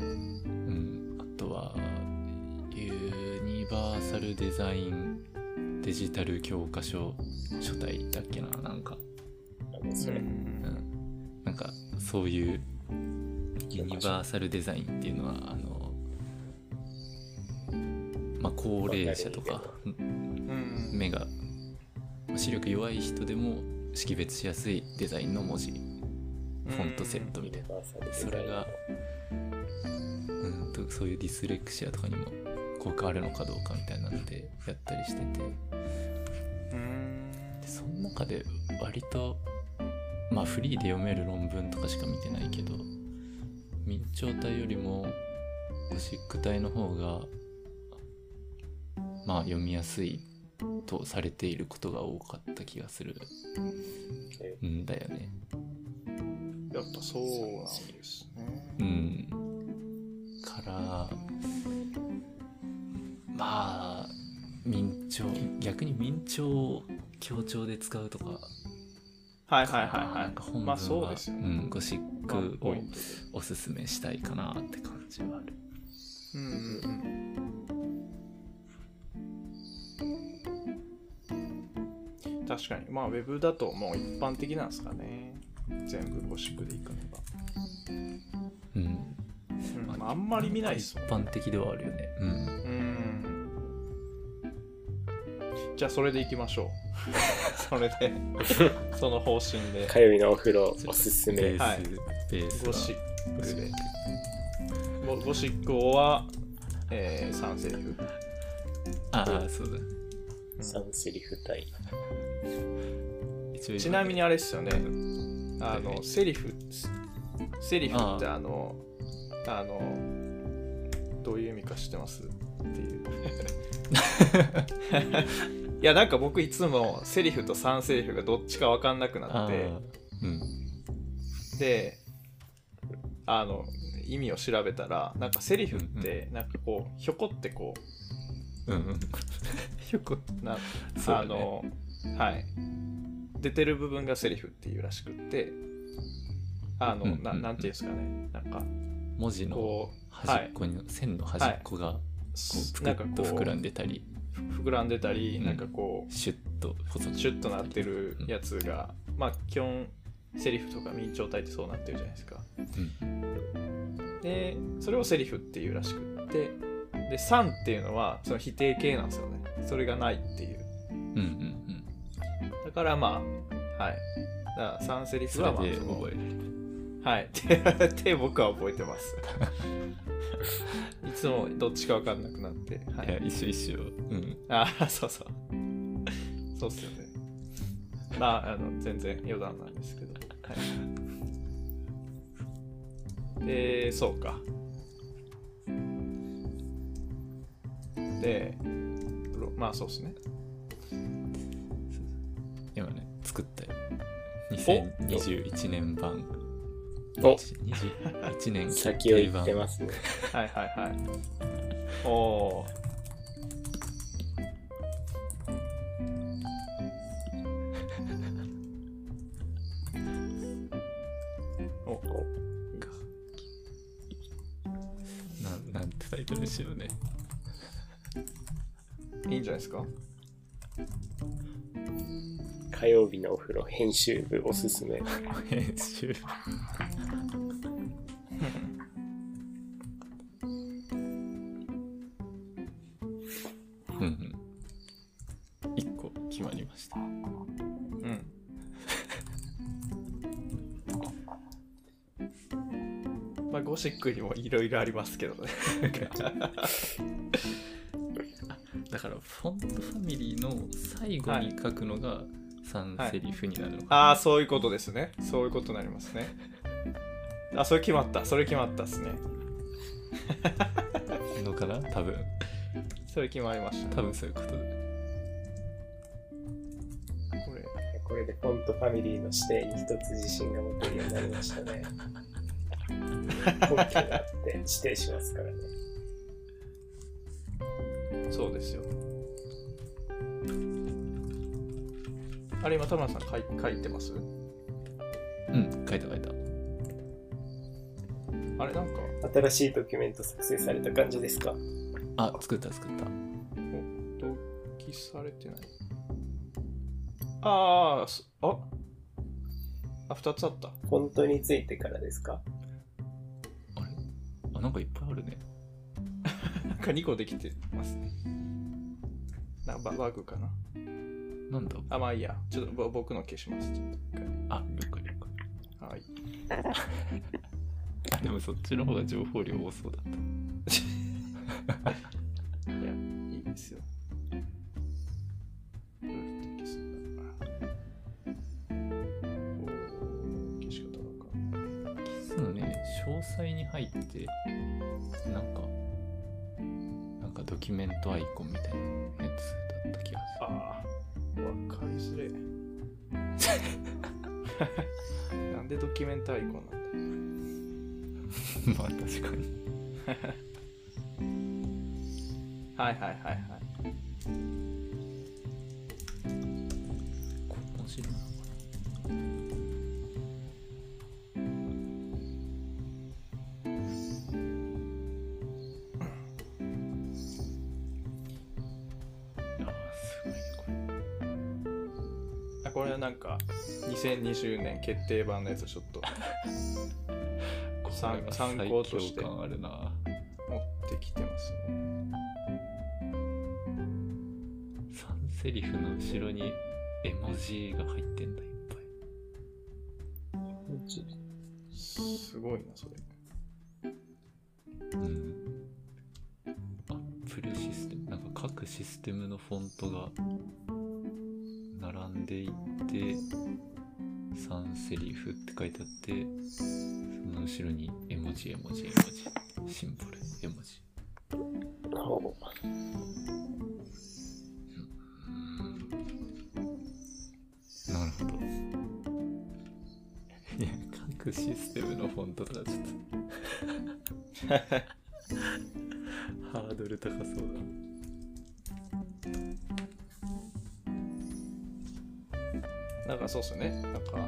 ど、うん、あとはユニバーサルデザインデジタル教科書書体だっけな、なんか、うん、なんかそういうユニバーサルデザインっていうのはあの、まあ、高齢者とか目が視力弱い人でも識別しやすいデザインの文字フォントセットみたいな、それが、うん、とそういうディスレクシアとかにも効果あるのかどうかみたいなのでやったりしてて、でその中で割とまあフリーで読める論文とかしか見てないけど、明朝体よりもゴシック体の方がまあ読みやすいとされていることが多かった気がするんだよね。やっぱそうなんですね。うん。からまあ明朝、逆に明朝を強調で使うとか。はいはいはいはい。なんか本文は、まあそうですよね、うん、ゴシックをおすすめしたいかなって感じはある。うんうんうん。確かに、まあウェブだともう一般的なんですかね。全部ゴシックでいくのが。うん。うんまあ、あんまり見ないですもんね。一般的ではあるよね。うん。うん。じゃあそれでいきましょう。それでその方針でかゆみのお風呂おすすめ、はい、ゴシックでゴ, ゴシックは、えー、さんセリフ、ああそうだ、うん、さんセリフ対、ちなみにあれですよね、あのセリフセリフってあのあのどういう意味か知ってますっていういやなんか僕いつもセリフとさんセリフがどっちか分かんなくなって、うん、であの意味を調べたらなんかセリフってなんかこうひょこってこう、うんうん、ひょこな、あの、ね、はい出てる部分がセリフっていうらしくって、あの、うんうん、な, なんていうんですかね、なんか文字の端っこに、はい、線の端っこがこうぷくっと膨らんでたり。膨らんでたり、うん、なんかこうシュッとシュッとなってるやつが、うん、まあ基本セリフとか明朝体ってそうなってるじゃないですか、うん、でそれをセリフっていうらしくって、でさんっていうのはその否定形なんですよね、それがないっていう、うんうんうん、だからまあはいださんセリフはまあその覚える、はいって僕は覚えてますいつもどっちか分かんなくなって、はい、いや一緒一緒、うん、ああそうそうそうっすよねまああの全然余談なんですけど、はい、でそうかでまあそうっすね、今ね作ったよにせんにじゅういちねん版おにじゅういちねん先を言ってますねはいはいはいおおおおな、なんてタイトルにしようね、いいんじゃないですか、火曜日のお風呂編集部おすすめ編集部うんうん、いっこ決まりましたうんまあゴシックにもいろいろありますけどねだからフォントファミリーの最後に書くのがさんセリフになるのかな、はい、ああそういうことですね、そういうことになりますねあそれ決まったそれ決まったっすねのかな多分それ決まりました、ね、多分そういうことでこれこれでフォントファミリーの指定に一つ自信が持てるようになりましたね根拠があって指定しますからねそうですよ、あれ今田村さん書い、書いてます？うん書いた書いた、あれなんか新しいドキュメント作成された感じですか、あ、作った作った。ドキ記されてない。ああ、ああ、ふたつあった。フォントについてからですか？あれ？あ、なんかいっぱいあるね。なんかにこできてますね。なバグかな。なんだ。あ、まあいいや。ちょっと僕の消します。ちょっとあ、了解了解。はい。でもそっちの方が情報量多そうだった。いや、いいですよ。詳細に入ってなんかなんかドキュメントアイコンみたいなやつだった気がする。ああ、わかりづれ。なんでドキュメントアイコンなんだ。まあ確かに。はいはいはいはい。面白いな。これはなんかにせんにじゅうねん決定版のやつちょっと参考として持ってきてますね。さんセリフの後ろに絵文字が入ってんだいっぱい。絵文字すごいなそれ。うん。アップルシステムなんか各システムのフォントが。並んでいってさんセリフって書いてあってその後ろに絵文字絵文字絵文字シンボル絵文字。なるほど。いや各システムのフォントとかちょっとハードル高そうだ。なんかそうっすね。なんか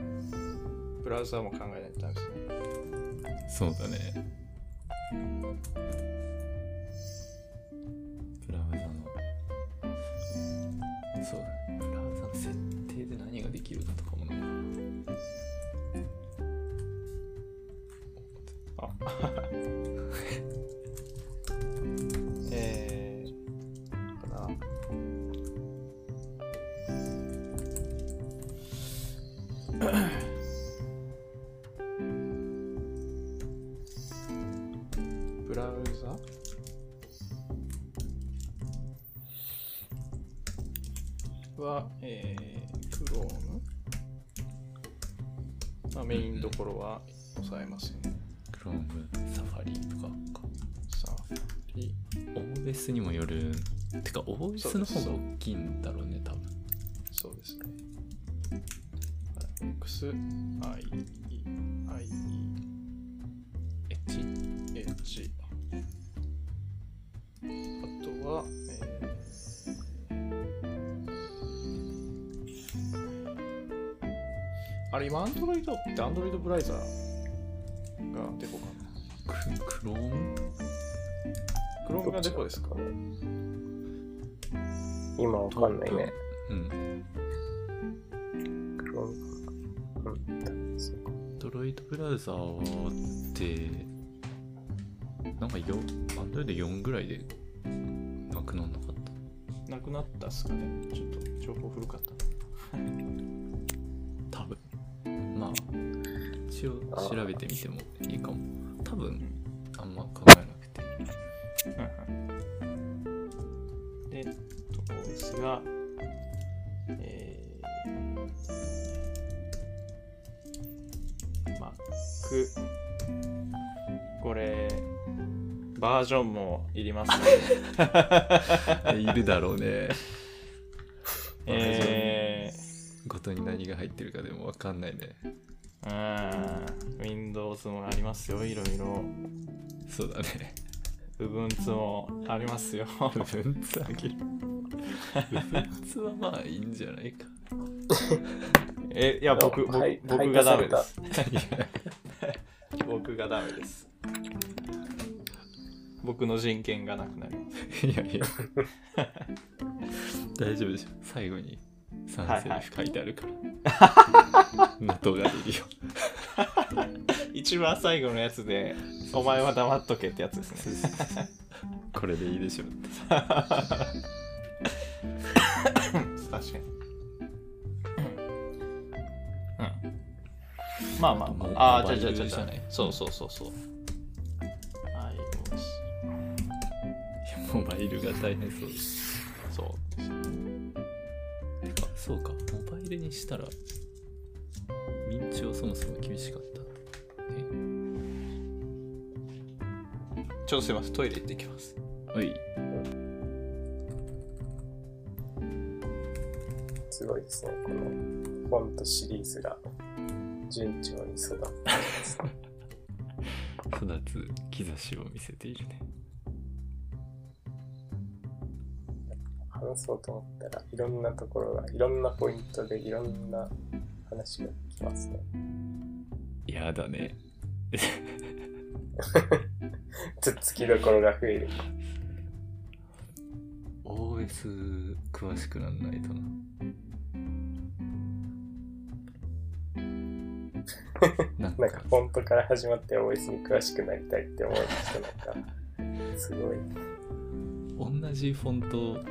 ブラウザーも考えないとダメですね。そうだね。ブラウザのそうだね。ブラウザの設定で何ができるかとかもな。あ、えー、かな。ブラウザ？は、えー、Chrome？ まあメインどころは抑えません。Chrome、Safari とかか。Safari。オーエス にもよる。てか オーエス の方が大きいんだろうね、多分。そうですね。X、I、E、I、E、H、H。あとは、えー、あれ今 Android って Android ブラウザーがデフォかな。クローム？クロームがデフォですか？今わかんないね。うん。クローム。アンドロイドブラウザーってなんかよんアンドロイドよんぐらいでなくなんなかったなくなったっすかね。ちょっと情報古かった多分。まあ一応調べてみてもいいかも。多分あんま考えなくていいでところですが、えーこれバージョンもいりますね。いるだろうね。えー、ごとに何が入ってるかでも分かんないね。あー Windows もありますよ、いろいろ。そうだね。Ubuntu もありますよ。Ubuntu あげる。Ubuntu はまあいいんじゃないか。え、いや僕僕僕がダメです。僕がダメです。僕の人権がなくなります。いやいや大丈夫ですよ。最後にさんセリフ書いてあるから。納豆が出るよ。一番最後のやつで、お前は黙っとけってやつですね。これでいいでしょうって。確かに。うん。まあまあまあ。ああ、じゃあじゃあじゃあじゃあ。そうそうそうそう。モバイルが大変そうです。そう。てか、そうか、モバイルにしたら、認知はそもそも厳しかった。ちょっとすいません、トイレ行ってきます。はい。すごいですね、このフォントシリーズが順調に育って育つ兆しを見せているね。話そうと思ったらいろんなところがいろんなポイントでいろんな話ができますね。やだね。つっつきどころが増える。 オーエス 詳しくなんないとな。なんかフォントから始まって オーエス に詳しくなりたいって思う人なんかすごい。同じフォント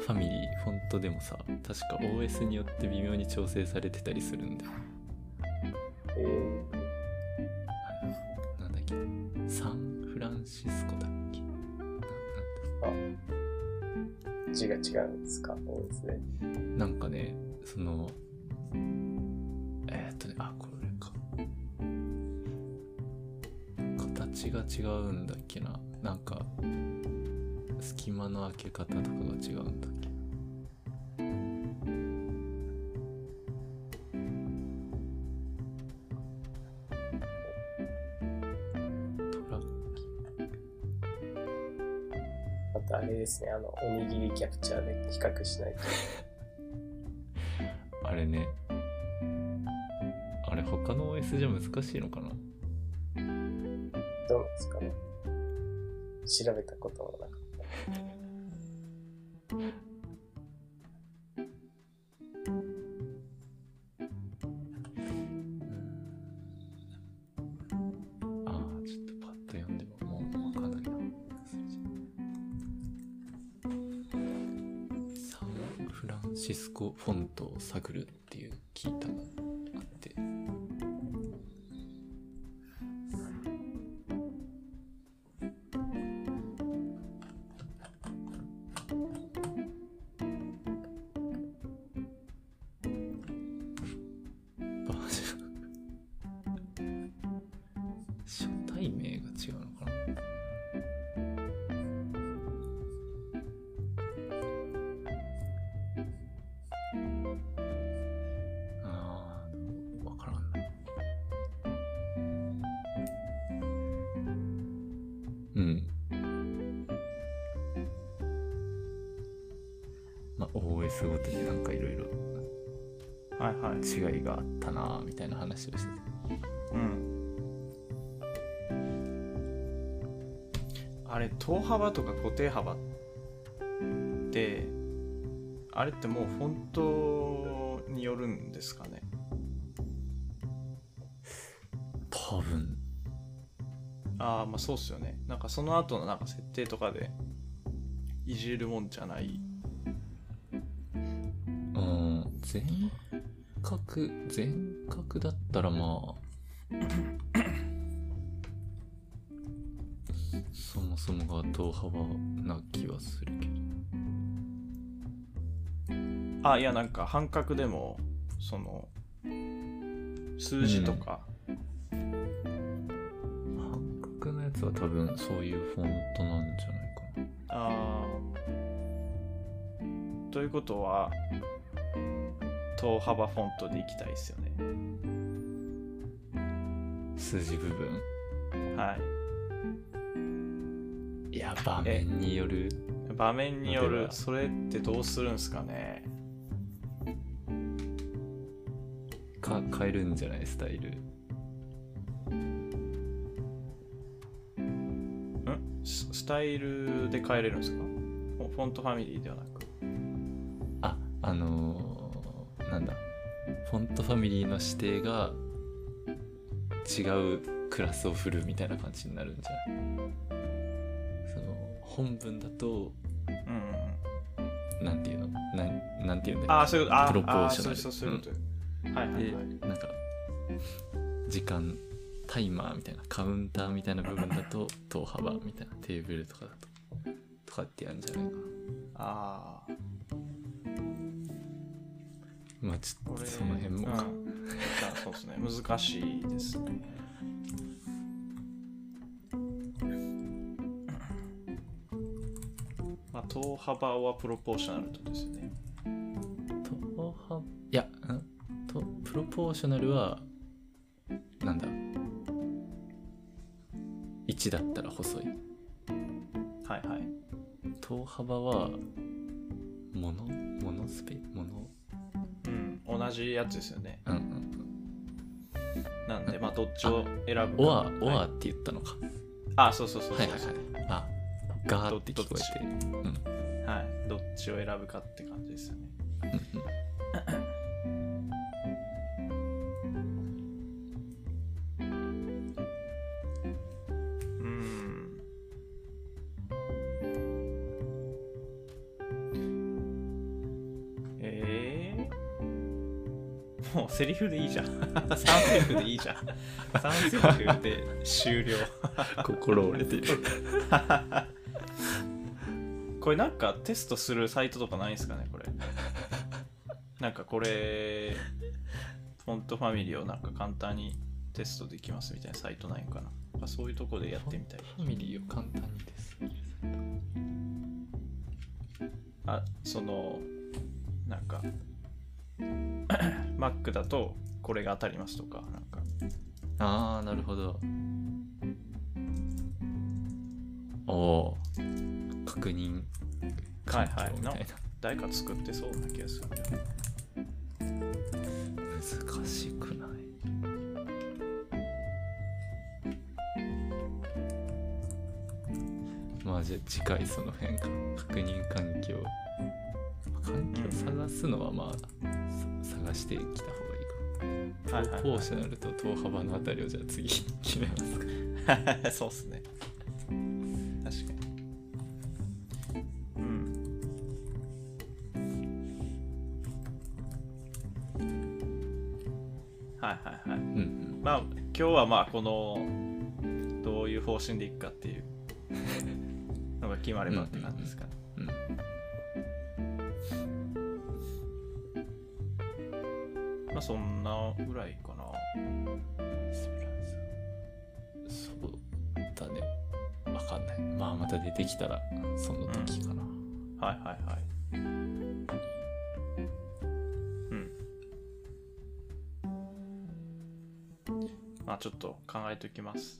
ファミリーフォントでもさ、確か オーエス によって微妙に調整されてたりするんだよ。えー、なんだっけ、サンフランシスコだっけ。なんだあ、字が違うんですか オーエス で。なんかね、そのえー、っとねあこれか形が違うんだっけな。なんか隙間の開け方とかが違うんだっけ。トラッキング。あとあれですね、あのおにぎりキャプチャーで比較しないと。あれね。あれ他の オーエス じゃ難しいのかな。どうですかね。調べたこともなかった。ああ、ちょっとパッと読んでももう分かんないな。サンフランシスコフォントを探るっていう聞いたのがあって。違いがあったなみたいな話をしてて、うん、あれ等幅とか固定幅ってあれってもうフォントによるんですかね。多分。ああ、まあそうっすよね。なんかその後のなんか設定とかでいじるもんじゃない。うん。全全角、全角だったらまあそもそもが等幅な気はするけど、あ、いやなんか半角でもその数字とか、うん、半角のやつは多分そういうフォントなんじゃないかな。ああ、ということは等幅フォントでいきたいですよね。数字部分。はい。いや、場面による。場面による。それってどうするんすかね。か変えるんじゃないスタイル。ん？スタイルで変えれるんですか？フォントファミリーではなく。あのー、なんだフォントファミリーの指定が違うクラスを振るみたいな感じになるんじゃない。その本文だと、うん、なんていうの な, なんていうんだろう、あそういうプロポーショナル、あそうそういうこと、うん、はいはいはい、でなんか時間タイマーみたいなカウンターみたいな部分だと等幅みたいなテーブルとかだととかってやるんじゃないかな。ああまあちょっとその辺もか、うん、そうですね難しいですね。まあ等幅はプロポーショナルとですね。等幅いやとプロポーショナルはなんだいちだったら細い。はいはい。等幅はモノモノスペモノ。うん同じやつですよね。うんうんうん。なんでまあどっちを選ぶか。オアオアって言ったのか。あそうそうそうそう。はいはいはい。あガーって聞こえて。うん、はいどっちを選ぶかって感じですよね。うんうん。セリフでいいじゃん。さんセリフでいいじゃん。さんセリフで終了。心折れてる。これなんかテストするサイトとかないんですかねこれ。なんかこれフォントファミリーをなんか簡単にテストできますみたいなサイトないのかな。なんかそういうとこでやってみたい。フォントファミリーを簡単にテストする。あ、そのなんか。Mac だとこれが当たりますとかなんか。ああなるほど。おお確認。はいはい。な誰か作ってそうな気がする。難しくない。まあじゃあ次回その辺か確認環境。環境探すのはまあ探してきた方がいいか。はいはいはい、プロポーショナルと等幅のあたりをじゃあ次決めますか。そうっすね。確かに。うん。はいはいはい。うんうん、まあ今日はまあこのどういう方針でいくかっていうのが決まればって感じですかね。うんうんうんうんそんなぐらいかな。そうだね。わかんない。まあまた出てきたらその時かな。うん、はいはいはい。うん。まあちょっと考えておきます。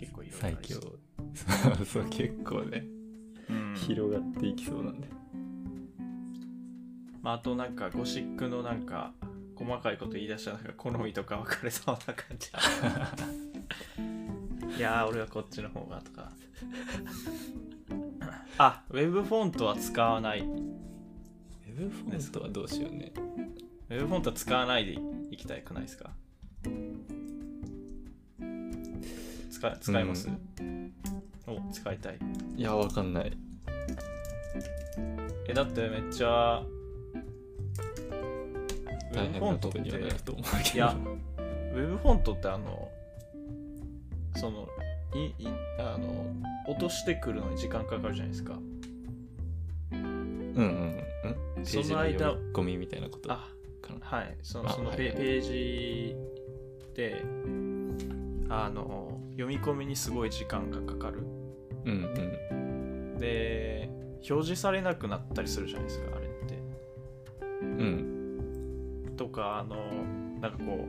結構いろいろ。最強。そうそう結構ね、うん、広がっていきそうなんで。まあ、あとなんかゴシックのなんか細かいこと言い出したらなんか好みとか分かれそうな感じいやー俺はこっちの方がとかあ、ウェブフォントは使わない。ウェブフォントはどうしようね。ウェブフォントは使わないでいきたくないですか。使、使います、うん、お、使いたい。いや、わかんない。え、だってめっちゃウェブフォントっていやウェブフォントってあのそのいいあの落としてくるのに時間かかるじゃないですか。うんうんうん。その間読み込みみたいなことかな。あはいその、そのページであの読み込みにすごい時間がかかる。うんうん。で表示されなくなったりするじゃないですかあれって。うん。とかあのなんかこう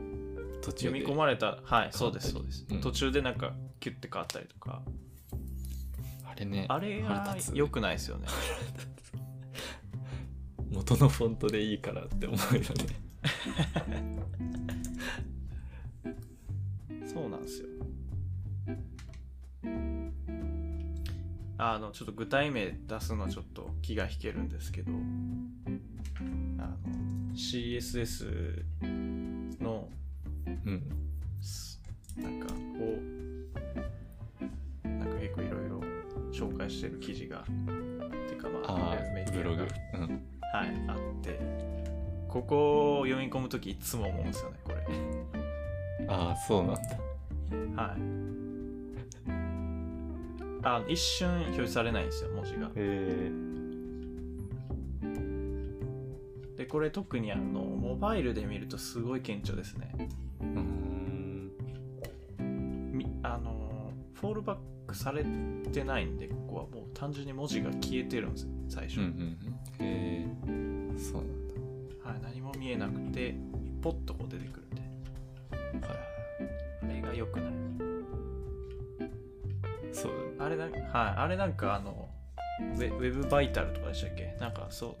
途中読み込まれたはいそうですそうです、うん、途中でなんかキュッて変わったりとかあれねあれが良くないですよね。元のフォントでいいからって思うよね。そうなんですよ。あのちょっと具体名出すのはちょっと気が引けるんですけど、あの シーエスエス の、うん、なんかこうなんか結構いろいろ紹介してる記事がてかまあブログ、うん、はいあって、ここを読み込むときいつも思うんですよねこれ。ああそうなんだ。はい。あ一瞬表示されないんですよ文字が。へー。でこれ特にあのモバイルで見るとすごい顕著ですね。うーんあのフォールバックされてないんでここはもう単純に文字が消えてるんですよ最初。うんうん、へーそうなんだ。はい何も見えなくてポッとこう出てくるんで。はいあれが良くない。そうあれな、はい、あれなんかあのウェ、ウェブバイタルとかでしたっけなんかそ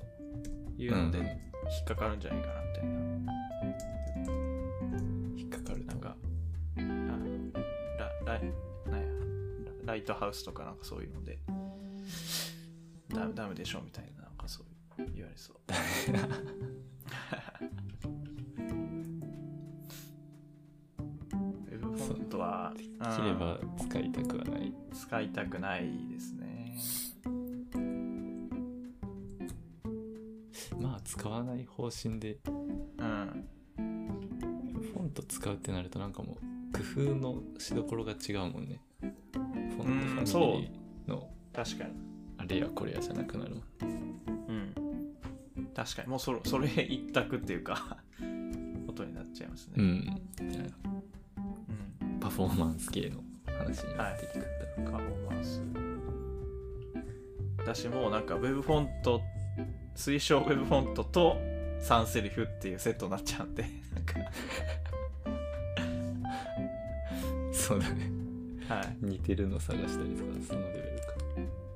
ういうので引っかかるんじゃないかなみたいな、うん、引っかかるなんかあ ラ, ラ, なんやライトハウスとかなんかそういうのでダメダメでしょみたいななんかそう言われそう切れば使いたくはない。使いたくないですね。まあ使わない方針で、うん、フォント使うってなるとなんかもう工夫のしどころが違うもんね。フォントファミリーの、うん、確かにあれやこれやじゃなくなる。うん確かにもうそれ、それ一択っていうかことになっちゃいますね。うん。パフォーマンス系の話になってきたのか、はい、パフォーマンス私もうなんかウェブフォント推奨ウェブフォントとサンセリフっていうセットになっちゃうんでなんかそうだね、はい、似てるの探したりとかそのレベルか、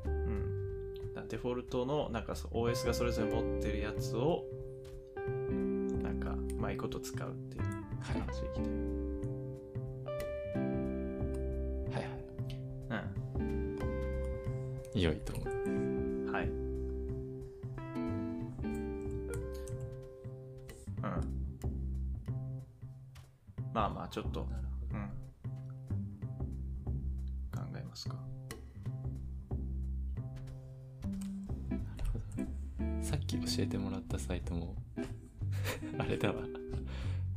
うん、デフォルトのなんか オーエス がそれぞれ持ってるやつをなんかうまいこと使うっていう話できてる、はい良いと思う。はい。うん。まあまあちょっと、うん、考えますか。なるほど。さっき教えてもらったサイトもあれだわ。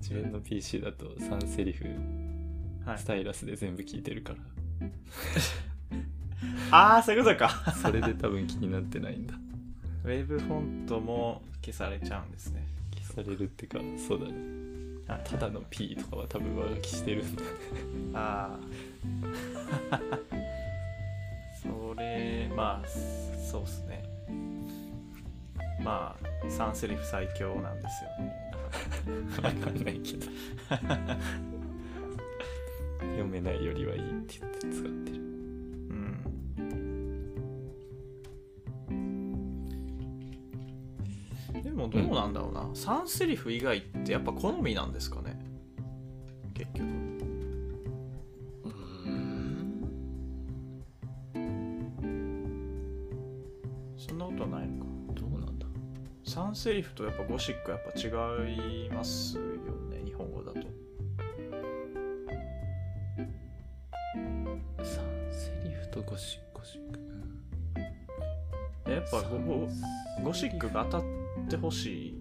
自分の ピーシー だとさんセリフスタイラスで全部聞いてるから。はいああそういうことかそれで多分気になってないんだウェブフォントも消されちゃうんですね消されるってかそうだね、はい、ただの P とかは多分上書きしてるんだああそれまあそうっすねまあさんセリフ最強なんですよねわかんないけど読めないよりはいいって言って使ってるどうなんだろうな、うん、さんセリフ以外ってやっぱ好みなんですかね結局うーんそんなことないのかどうなんださんセリフとやっぱゴシックはやっぱ違いますよね日本語だとさんセリフとゴシックゴシックやっぱゴ、ゴシックが当たってってほしい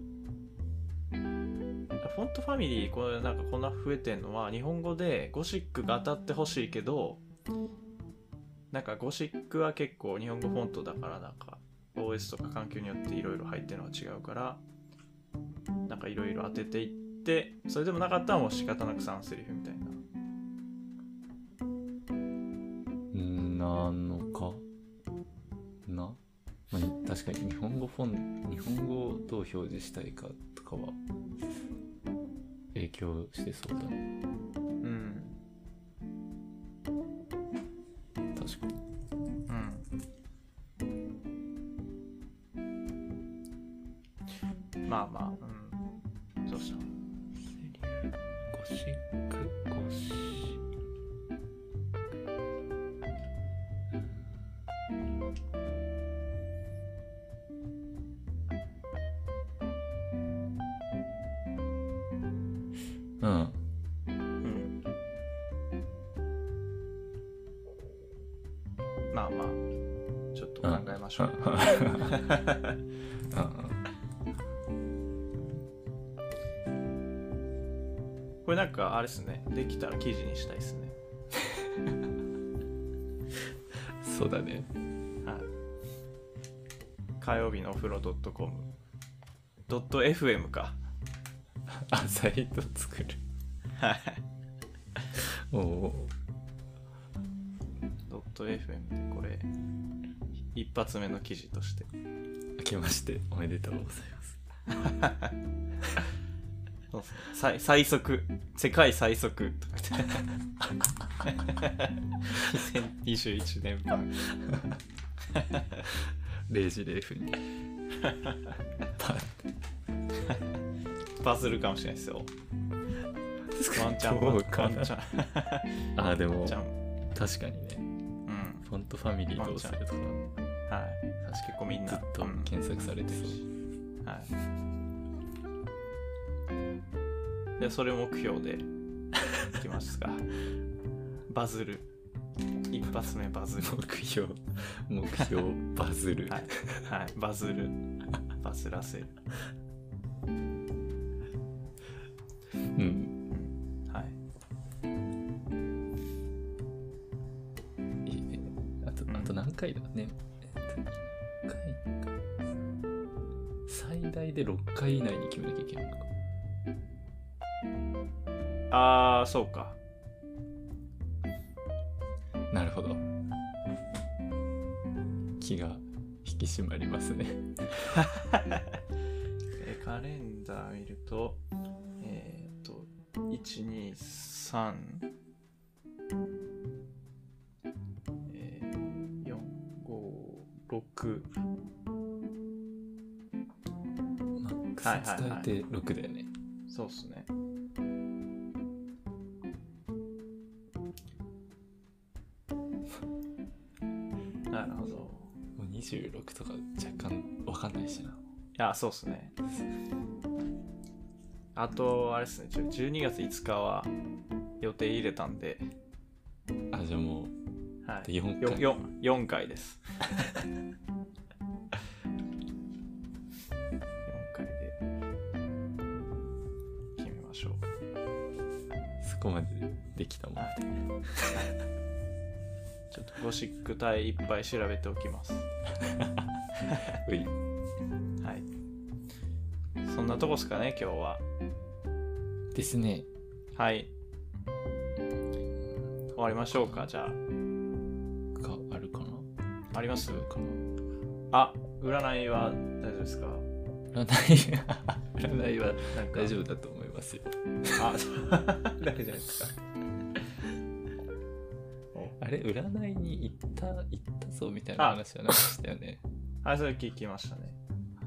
フォントファミリーこれなんかこんな増えてんのは日本語でゴシックが当たってほしいけどなんかゴシックは結構日本語フォントだからなんか オーエス とか環境によっていろいろ入ってるのは違うからなんかいろいろ当てていってそれでもなかったらもう仕方なくさんセリフみたいななのかなまあ、確かに日本語フォン日本語をどう表示したいかとかは影響してそうだねうん確かにうんまあまあうんそうしたゴシックゴシックうん、うん、まあまあちょっと考えましょう、うん、これなんかあれですね、できたら記事にしたいですねそうだね、はい、火曜日のお風呂 .com .fm かあ、サイト作るはいおお .fm でこれ一発目の記事として明けましておめでとうございますそうそう最速世界最速とかにせんにじゅういちねんばんれいじれいふんにパッパするかもしれないですよ。ワンチャンワンチャンああでも確かにね、うん、フォントファミリーどうするとか、はい、確か結構みんなずっと検索されてそう、うん、はいでそれ目標でいきますかバズる一発目バズる目標目標バズるはい、はい、バズるバズらせるうんはいいいねあと、うん、あと何回だねえっと何回か最大でろっかい以内に決めなきゃいけないのかあーそうかなるほど気が引き締まりますねえカレンダー見るとえっといちにさんえーよんごろくマックス使えてろくだよね、はいはいはい、そうっすねなるほど。もうにじゅうろくとか若干わかんないしな。いや、そうっすね。あとあれっすね。じゅうにがついつかは予定入れたんで。あ、じゃあもう、はい、よんかい。よんかいです。よんかいで決めましょう。そこまでできたもん。ちょっとゴシック体いっぱい調べておきますういはいそんなとこですかね今日はですねはい終わりましょうかじゃあがあるかなありますかなあ占いは大丈夫ですか占い占いは大丈夫だと思いますよあ大丈夫ですかあれ占いに行った行ったぞみたいな話はなかったよね。はい、それ聞きましたね。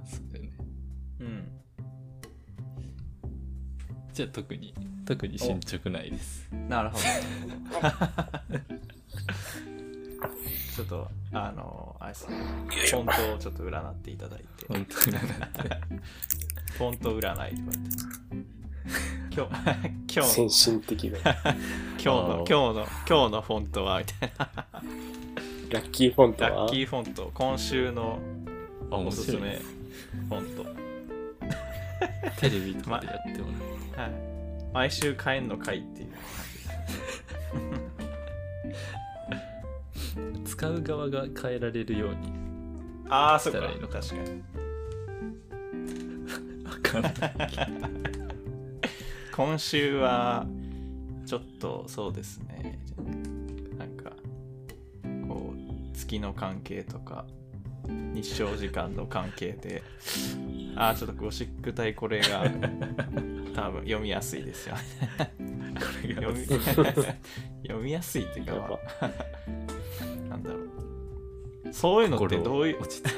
そうだよね。うん。じゃあ特に特に進捗ないです。なるほど。ちょっとあのあいさんフォントをちょっと占っていただいて。フォント占って。フォント占いって言われて。今日今日先進的だ今日の今日の今日のフォントはみたいなラッキーフォントはラッキーフォント今週のおすすめフォントテレビとかでやってもらう、まはい、毎週変えんのかいっていう使う側が変えられるようにああそっか確かに分かんない今週はちょっとそうですねなんかこう月の関係とか日照時間の関係であーちょっとゴシック体これが多分読みやすいですよねこれが読み読みやすいっていうかなんだろうそういうのってどういう落ち着か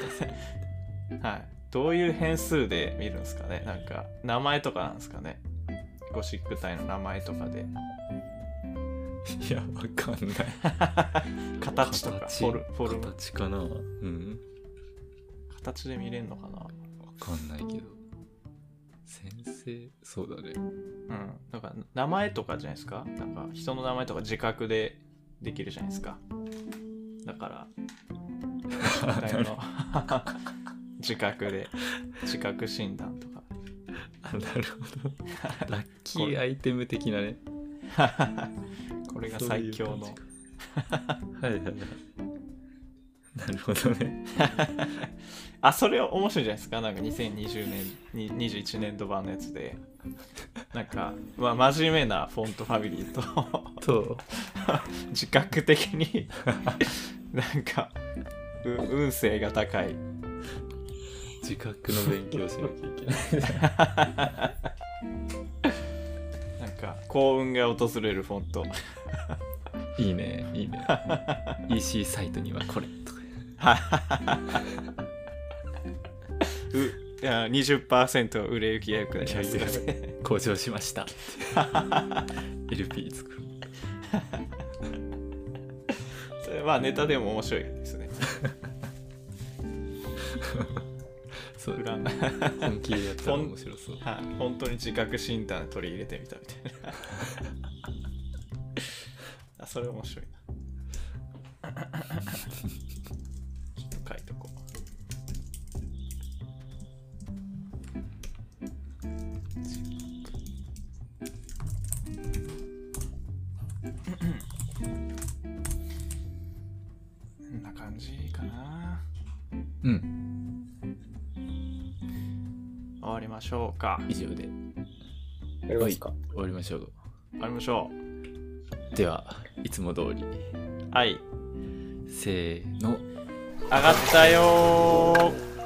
せはいどういう変数で見るんですかねなんか名前とかなんですかねゴシック体の名前とかでいやわかんない形とか形フォルフォルム形かなうん形で見れんのかなわかんないけど先生、そうだね。うん。だから名前とかじゃないですか。なんか人の名前とか自覚でできるじゃないですか。だからの自覚で自覚診断とか。あ、なるほど。ラッキーアイテム的なね。これが最強の。はいはいはい。なるほどね。あ、それ面白いじゃないですか。なんかにせんにじゅうねん、にじゅういちねんど版のやつで、なんか、まあ、真面目なフォントファミリーと、と自覚的になんか運勢が高い自覚の勉強しなきゃいけない。なんか幸運が訪れるフォント。いいね、いいね。イーシー サイトにはこれとか。う、いや にじゅっパーセント 売れ行きが良くなりましたね。向上しました。エルピー 作る。それはネタでも面白いですね。そうだね。本気でやったら面白そう。はい、本当に自覚診断取り入れてみたみたいな。あ、それ面白いな。ちょっと書いとこう。こんな感じかな。うん。終わりましょうか。以上で。終わりますか。終わりましょう。終わりましょう。では。いつも通り、はい、せーの、上がったよー。